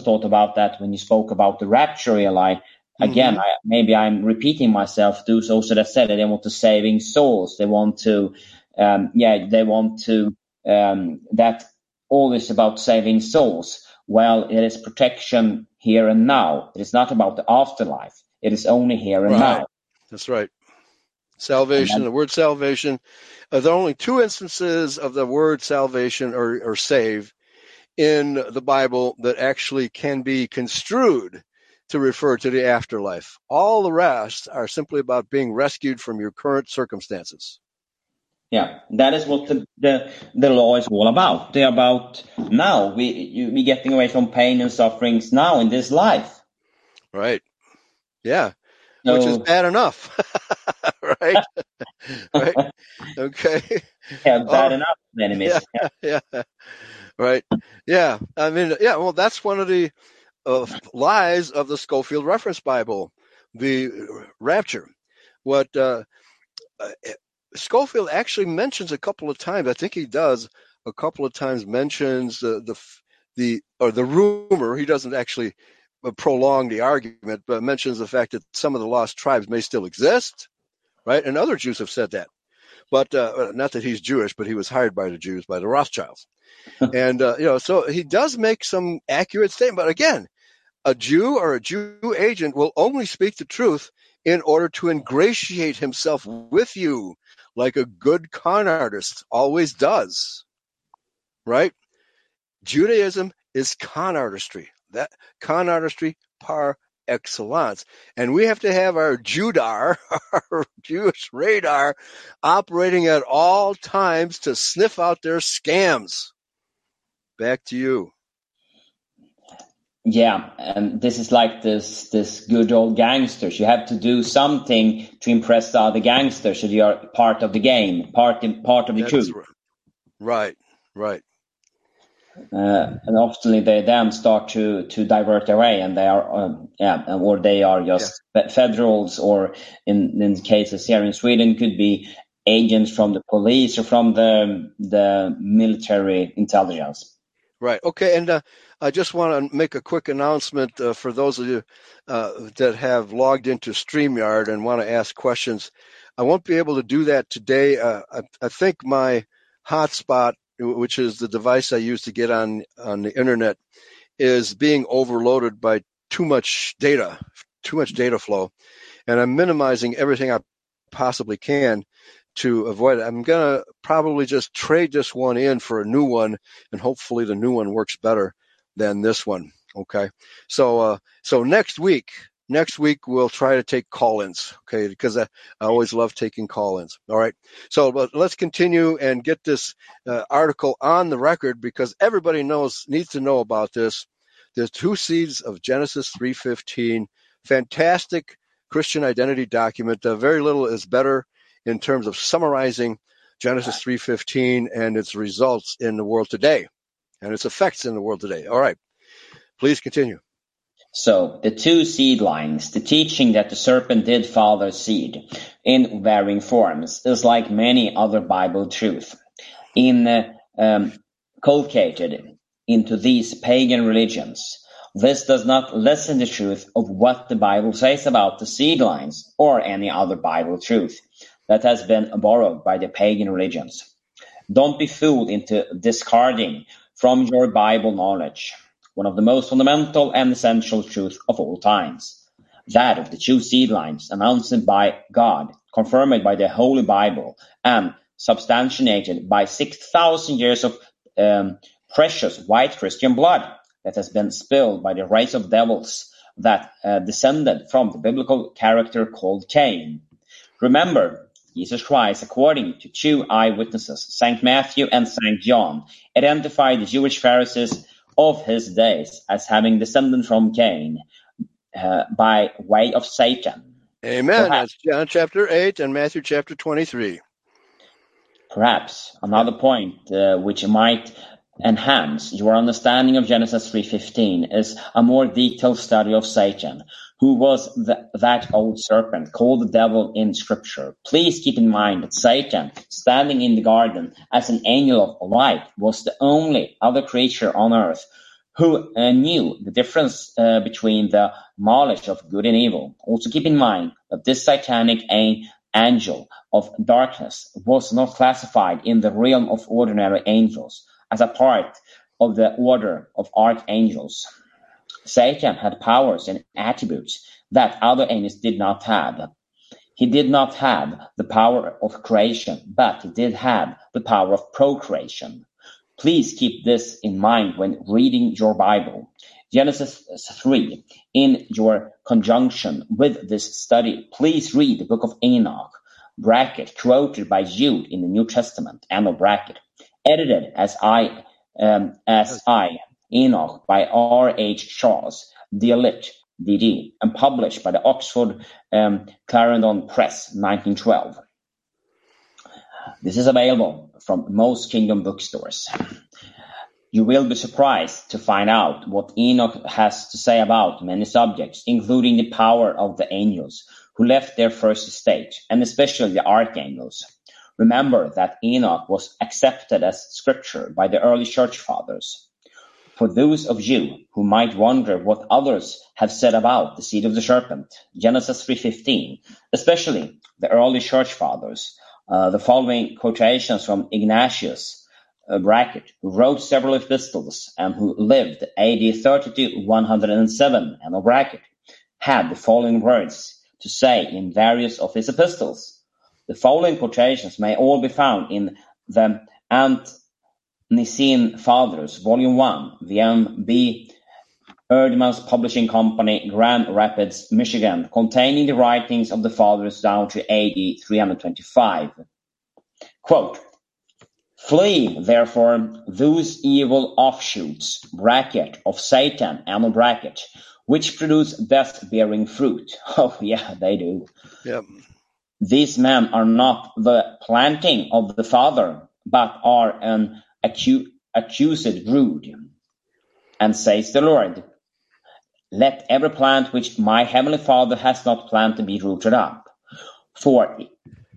thought about that when you spoke about the rapture, Eli. Again, maybe I'm repeating myself. Those also that said that they want to saving souls. They want to, that all is about saving souls. Well, it is protection here and now. It is not about the afterlife. It is only here and now. That's right. Salvation, the word salvation. There are only two instances of the word salvation or save in the Bible that actually can be construed to refer to the afterlife. All the rest are simply about being rescued from your current circumstances. Yeah, that is what the law is all about. They're about now. We're getting away from pain and sufferings now in this life. Right. Yeah. Which is bad enough, right? Right? Okay. Yeah, bad enough, enemies. Yeah. Right. Yeah. I mean, yeah. Well, that's one of the lies of the Scofield Reference Bible, the rapture. What Scofield actually mentions a couple of times. I think he does a couple of times mentions the rumor. He doesn't actually prolong the argument, but mentions the fact that some of the lost tribes may still exist, right? And other Jews have said that, but not that he's Jewish, but he was hired by the Jews, by the Rothschilds. And, so he does make some accurate statement. But again, a Jew or a Jew agent will only speak the truth in order to ingratiate himself with you, like a good con artist always does, right? Judaism is con artistry. That con artistry par excellence. And we have to have our Judar, our Jewish radar, operating at all times to sniff out their scams. Back to you. Yeah, and this is like this good old gangsters. You have to do something to impress the other gangsters, so you are part of the game, part of the truth. Right. And often they then start to divert away, and they are or they are just federals, or in cases here in Sweden could be agents from the police or from the military intelligence. Right. Okay. And I just want to make a quick announcement for those of you that have logged into StreamYard and want to ask questions. I won't be able to do that today. I think my hotspot, which is the device I use to get on the internet, is being overloaded by too much data flow. And I'm minimizing everything I possibly can to avoid it. I'm going to probably just trade this one in for a new one, and hopefully the new one works better than this one. Okay. So next week, Next week, we'll try to take call-ins, okay, because I always love taking call-ins. All right, so let's continue and get this article on the record, because everybody needs to know about this. The two seeds of Genesis 3:15, fantastic Christian identity document. Very little is better in terms of summarizing Genesis 3:15 and its results in the world today and its effects in the world today. All right, please continue. So, the two seed lines, the teaching that the serpent did father seed in varying forms, is like many other Bible truths, inculcated into these pagan religions. This does not lessen the truth of what the Bible says about the seed lines or any other Bible truth that has been borrowed by the pagan religions. Don't be fooled into discarding from your Bible knowledge one of the most fundamental and essential truths of all times, that of the two seed lines announced by God, confirmed by the Holy Bible, and substantiated by 6,000 years of precious white Christian blood that has been spilled by the race of devils that descended from the biblical character called Cain. Remember, Jesus Christ, according to two eyewitnesses, St. Matthew and St. John, identified the Jewish Pharisees of his days as having descended from Cain by way of Satan. Amen. Perhaps, that's John chapter 8 and Matthew chapter 23. Perhaps another point which might enhance your understanding of Genesis 3:15 is a more detailed study of Satan, who was that old serpent called the devil in Scripture. Please keep in mind that Satan, standing in the garden as an angel of light, was the only other creature on earth who knew the difference between the knowledge of good and evil. Also keep in mind that this satanic angel of darkness was not classified in the realm of ordinary angels as a part of the order of archangels. Satan had powers and attributes that other angels did not have. He did not have the power of creation, but he did have the power of procreation. Please keep this in mind when reading your Bible. Genesis 3, in your conjunction with this study, please read the book of Enoch, bracket, quoted by Jude in the New Testament, end of bracket, edited as Enoch by R.H. Charles, D.Litt, D.D., and published by the Oxford Clarendon Press, 1912. This is available from most Kingdom bookstores. You will be surprised to find out what Enoch has to say about many subjects, including the power of the angels who left their first estate, and especially the archangels. Remember that Enoch was accepted as scripture by the early church fathers. For those of you who might wonder what others have said about the seed of the serpent, Genesis 3:15, especially the early church fathers, the following quotations from Ignatius, bracket, who wrote several epistles and who lived AD 30 to 107, and bracket, had the following words to say in various of his epistles. The following quotations may all be found in the Nicene Fathers, Volume 1, the M.B. Erdman's Publishing Company, Grand Rapids, Michigan, containing the writings of the Fathers down to AD 325. Quote, "Flee, therefore, those evil offshoots, bracket, of Satan, and bracket, which produce death-bearing fruit." Oh, yeah, they do. Yep. "These men are not the planting of the Father, but are an accused brood. And says the Lord, let every plant which my heavenly Father has not planted be rooted up. For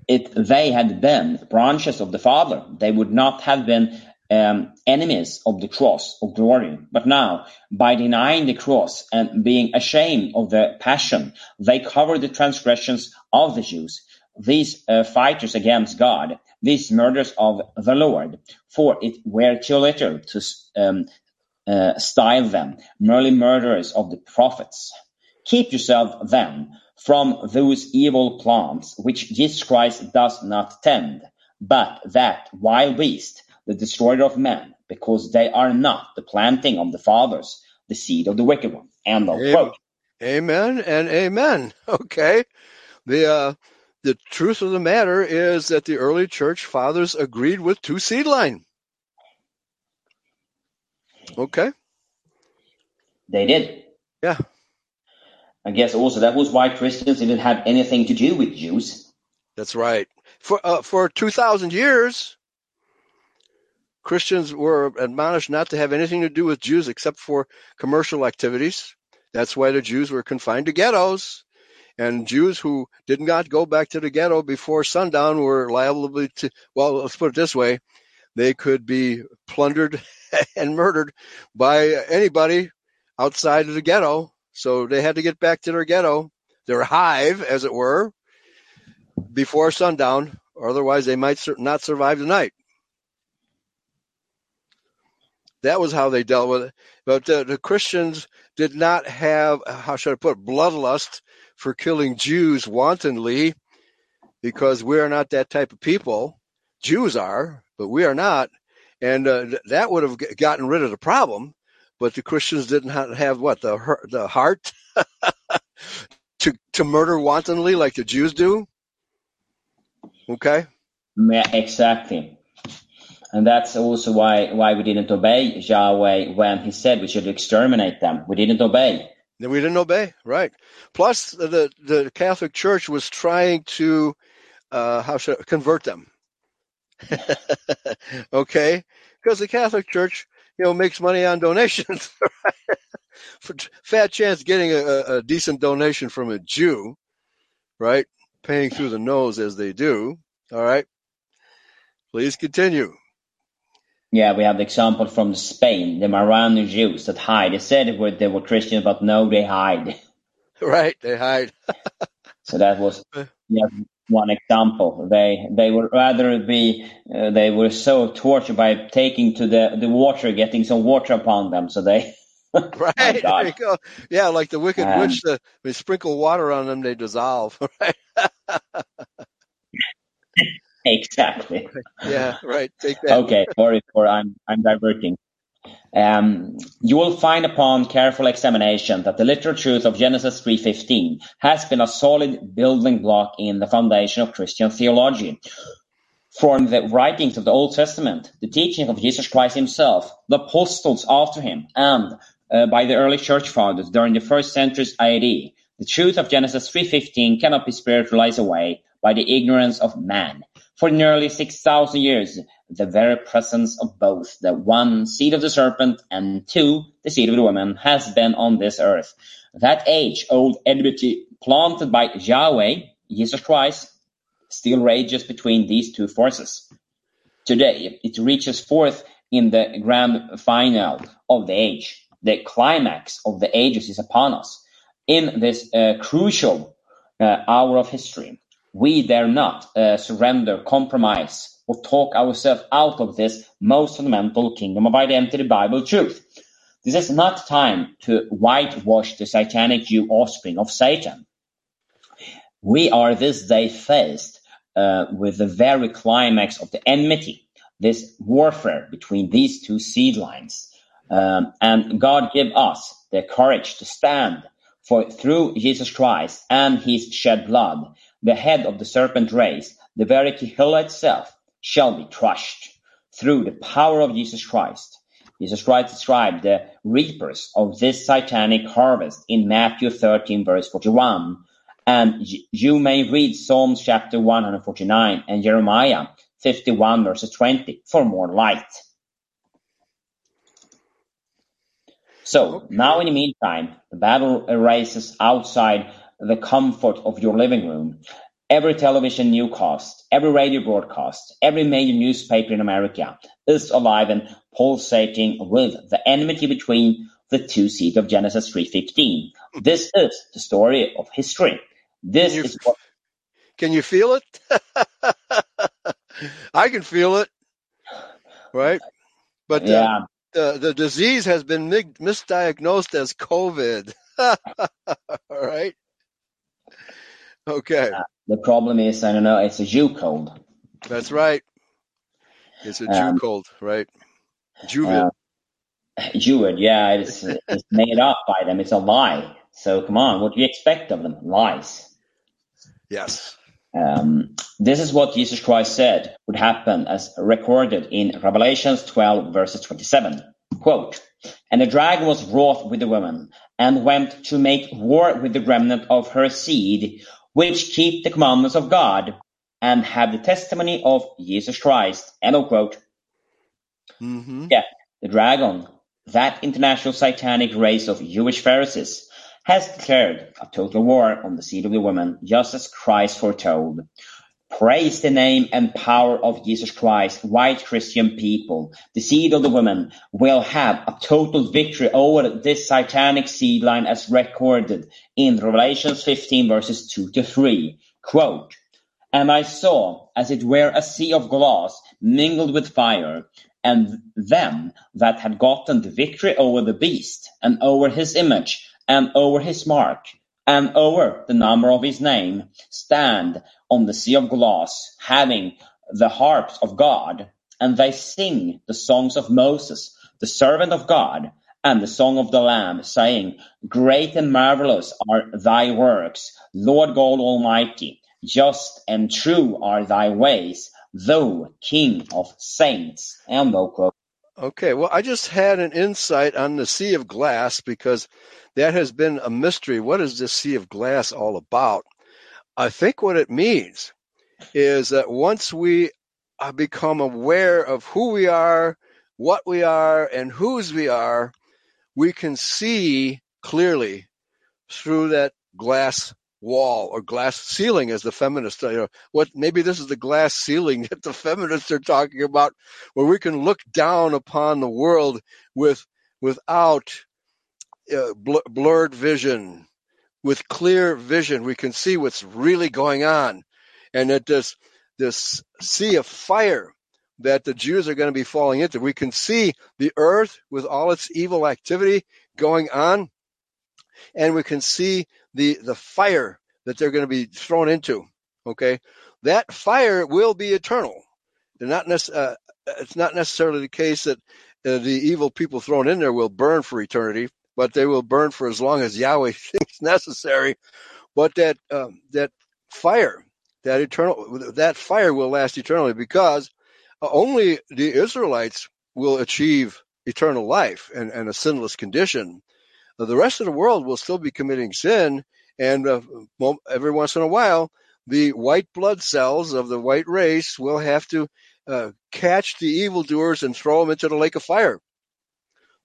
if they had been branches of the Father, they would not have been enemies of the cross of glory. But now, by denying the cross and being ashamed of the passion, they cover the transgressions of the Jews, these fighters against God, these murders of the Lord, for it were too little to style them merely murderers of the prophets. Keep yourself, then, from those evil plants which Jesus Christ does not tend, but that wild beast, the destroyer of men, because they are not the planting of the fathers, the seed of the wicked one." End of quote. Amen and amen. Okay. The truth of the matter is that the early church fathers agreed with two seed line. Okay. They did. Yeah. I guess also that was why Christians didn't have anything to do with Jews. That's right. For 2,000 years, Christians were admonished not to have anything to do with Jews except for commercial activities. That's why the Jews were confined to ghettos. And Jews who did not go back to the ghetto before sundown were liable to, well, let's put it this way, they could be plundered and murdered by anybody outside of the ghetto. So they had to get back to their ghetto, their hive, as it were, before sundown, or otherwise they might not survive the night. That was how they dealt with it. But the Christians did not have, how should I put it, bloodlust for killing Jews wantonly, because we are not that type of people. Jews are, but we are not. And that would have gotten rid of the problem. But the Christians didn't have what, the heart to murder wantonly like the Jews do. Okay. Yeah, exactly. And that's also why we didn't obey Yahweh when he said we should exterminate them. We didn't obey. We didn't obey, right. Plus, the Catholic Church was trying to convert them. Okay? Because the Catholic Church, makes money on donations. Right? Fat chance getting a decent donation from a Jew, right? Paying through the nose as they do. All right? Please continue. Yeah, we have the example from Spain, the Marano Jews that hide. They said they were Christian, but no, they hide. Right, they hide. So that was one example. They would rather be, they were so tortured by taking to the water, getting some water upon them. So they... Right, there you go. Yeah, like the wicked witch, they sprinkle water on them, they dissolve. Right? Exactly. Yeah, right. Take that. Okay, sorry for I'm diverting. You will find upon careful examination that the literal truth of Genesis 3:15 has been a solid building block in the foundation of Christian theology. From the writings of the Old Testament, the teaching of Jesus Christ himself, the apostles after him, and by the early church fathers during the first centuries AD, the truth of Genesis 3:15 cannot be spiritualized away by the ignorance of man. For nearly 6,000 years, the very presence of both the one seed of the serpent and two, the seed of the woman, has been on this earth. That age-old enmity planted by Yahweh, Jesus Christ, still rages between these two forces. Today, it reaches forth in the grand finale of the age. The climax of the ages is upon us. In this crucial hour of history, we dare not surrender, compromise, or talk ourselves out of this most fundamental kingdom of identity, Bible truth. This is not time to whitewash the satanic Jew offspring of Satan. We are this day faced with the very climax of the enmity, this warfare between these two seed lines. And God give us the courage to stand, for through Jesus Christ and his shed blood, the head of the serpent race, the very Kehillah itself, shall be crushed through the power of Jesus Christ. Jesus Christ described the reapers of this satanic harvest in Matthew 13, verse 41. And you may read Psalms chapter 149 and Jeremiah 51, verses 20 for more light. So now in the meantime, the battle rages outside the comfort of your living room. Every television newscast, every radio broadcast, every major newspaper in America is alive and pulsating with the enmity between the two seeds of Genesis 3:15. This is the story of history. This is what... Can you feel it? I can feel it, right? But the disease has been misdiagnosed as COVID. All right. Okay. The problem is, I don't know, it's a Jew cold. That's right. It's a Jew cold, right? Jew. Jew, yeah, it's made up by them. It's a lie. So come on, what do you expect of them? Lies. Yes. This is what Jesus Christ said would happen as recorded in Revelations 12, verses 27. Quote, "And the dragon was wroth with the woman, and went to make war with the remnant of her seed, which keep the commandments of God, and have the testimony of Jesus Christ." End of quote. Mm-hmm. Yeah, the dragon, that international satanic race of Jewish Pharisees, has declared a total war on the seed of the woman, just as Christ foretold. Praise the name and power of Jesus Christ, white Christian people. The seed of the woman will have a total victory over this satanic seed line as recorded in Revelations 15 verses 2-3. Quote, "And I saw, as it were, a sea of glass mingled with fire, and them that had gotten the victory over the beast, and over his image, and over his mark, and over the number of his name, stand on the sea of glass, having the harps of God, and they sing the songs of Moses, the servant of God, and the song of the Lamb, saying, Great and marvelous are thy works, Lord God Almighty, just and true are thy ways, thou King of saints." And okay, well, I just had an insight on the sea of glass, because that has been a mystery. What is this sea of glass all about? I think what it means is that once we become aware of who we are, what we are, and whose we are, we can see clearly through that glass wall or glass ceiling, as the feminists, maybe this is the glass ceiling that the feminists are talking about, where we can look down upon the world without blurred vision. With clear vision, we can see what's really going on, and that this sea of fire that the Jews are going to be falling into, we can see the earth with all its evil activity going on, and we can see the fire that they're going to be thrown into. Okay, that fire will be eternal. It's not necessarily the case that the evil people thrown in there will burn for eternity, but they will burn for as long as Yahweh thinks necessary. But that fire will last eternally, because only the Israelites will achieve eternal life and a sinless condition. The rest of the world will still be committing sin, and every once in a while, the white blood cells of the white race will have to catch the evildoers and throw them into the lake of fire.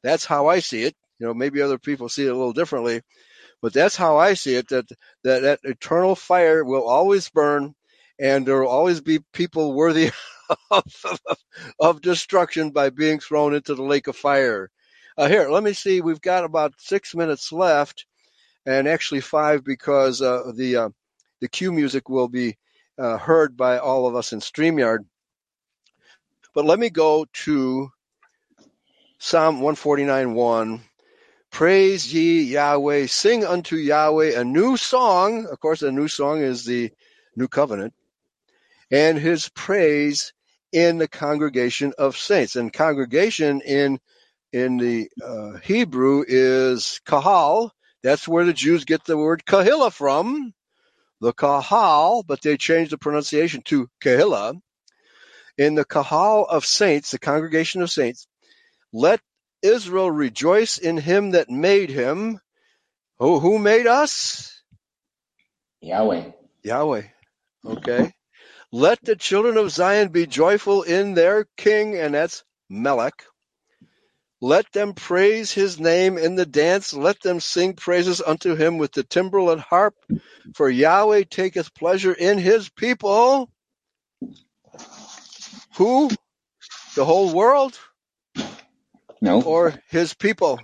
That's how I see it. You know, maybe other people see it a little differently, but that's how I see it, that eternal fire will always burn, and there will always be people worthy of destruction by being thrown into the lake of fire. Here, let me see. We've got about 6 minutes left, and actually 5, because the cue music will be heard by all of us in StreamYard. But let me go to Psalm 149:1. "Praise ye Yahweh, sing unto Yahweh a new song." Of course, a new song is the new covenant. "And his praise in the congregation of saints." And congregation in the Hebrew is kahal. That's where the Jews get the word Kehillah from, the kahal, but they changed the pronunciation to Kehillah. "In the kahal of saints," the congregation of saints, "let Israel rejoice in him that made him." Oh, who made us? Yahweh. Yahweh. Okay. "Let the children of Zion be joyful in their king," and that's Melech. "Let them praise his name in the dance. Let them sing praises unto him with the timbrel and harp. For Yahweh taketh pleasure in his people." Who? The whole world? No. Or his people?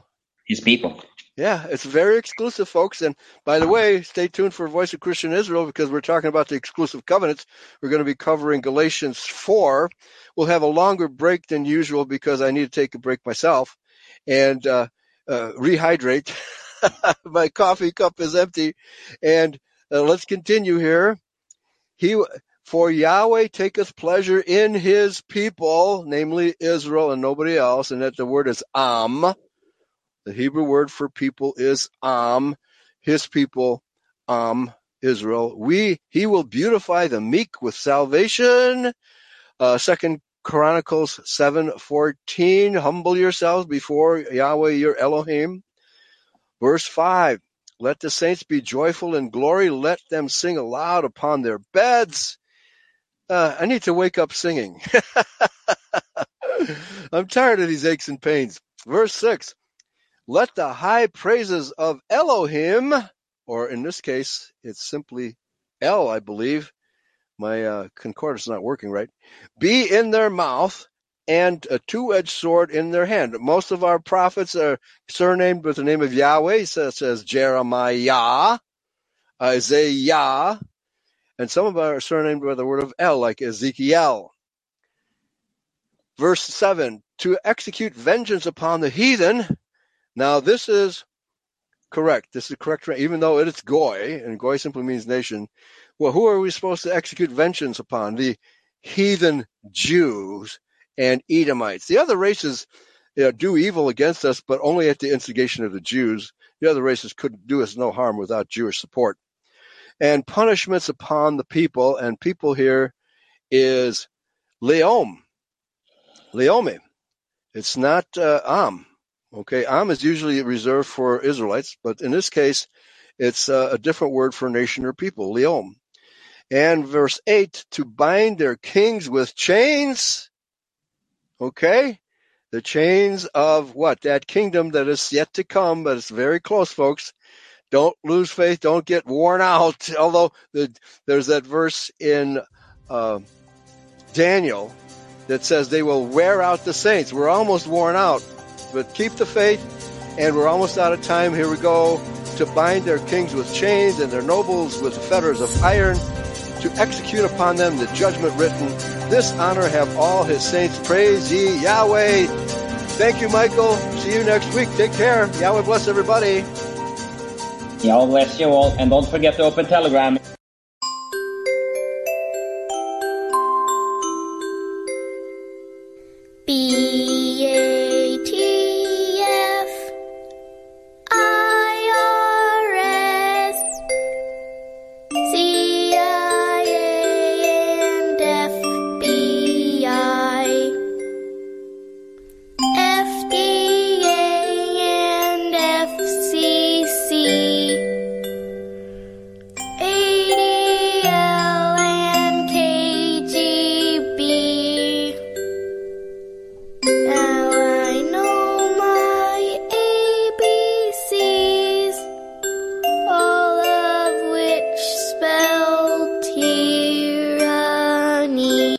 His people. Yeah, it's very exclusive, folks. And by the way, stay tuned for Voice of Christian Israel, because we're talking about the exclusive covenants. We're going to be covering Galatians 4. We'll have a longer break than usual because I need to take a break myself and rehydrate. My coffee cup is empty. And let's continue here. For Yahweh taketh pleasure in his people, namely Israel and nobody else. And that the word is am. The Hebrew word for people is am, his people, Israel. He will beautify the meek with salvation. Second Chronicles 7:14. Humble yourselves before Yahweh your Elohim. Verse 5. Let the saints be joyful in glory. Let them sing aloud upon their beds. I need to wake up singing. I'm tired of these aches and pains. Verse 6. Let the high praises of Elohim, or in this case, it's simply El, I believe. My concordance is not working right. Be in their mouth and a two-edged sword in their hand. Most of our prophets are surnamed with the name of Yahweh, such as Jeremiah, Isaiah, and some of our are surnamed by the word of El, like Ezekiel. Verse 7, to execute vengeance upon the heathen. Now, this is correct. This is correct, even though it is Goy, and Goy simply means nation. Well, who are we supposed to execute vengeance upon? The heathen Jews and Edomites. The other races do evil against us, but only at the instigation of the Jews. The other races couldn't do us no harm without Jewish support. And punishments upon the people, and people here is Leome. It's not Am. Okay, Am is usually reserved for Israelites, but in this case, it's a different word for nation or people, Leome. And verse 8, to bind their kings with chains, okay? The chains of what? That kingdom that is yet to come, but it's very close, folks. Don't lose faith. Don't get worn out. Although there's that verse in Daniel that says they will wear out the saints. We're almost worn out, but keep the faith, and we're almost out of time. Here we go. To bind their kings with chains and their nobles with fetters of iron, to execute upon them the judgment written. This honor have all his saints. Praise ye Yahweh. Thank you, Michael. See you next week. Take care. Yahweh bless everybody. Yahweh bless you all. And don't forget to open Telegram. Beep.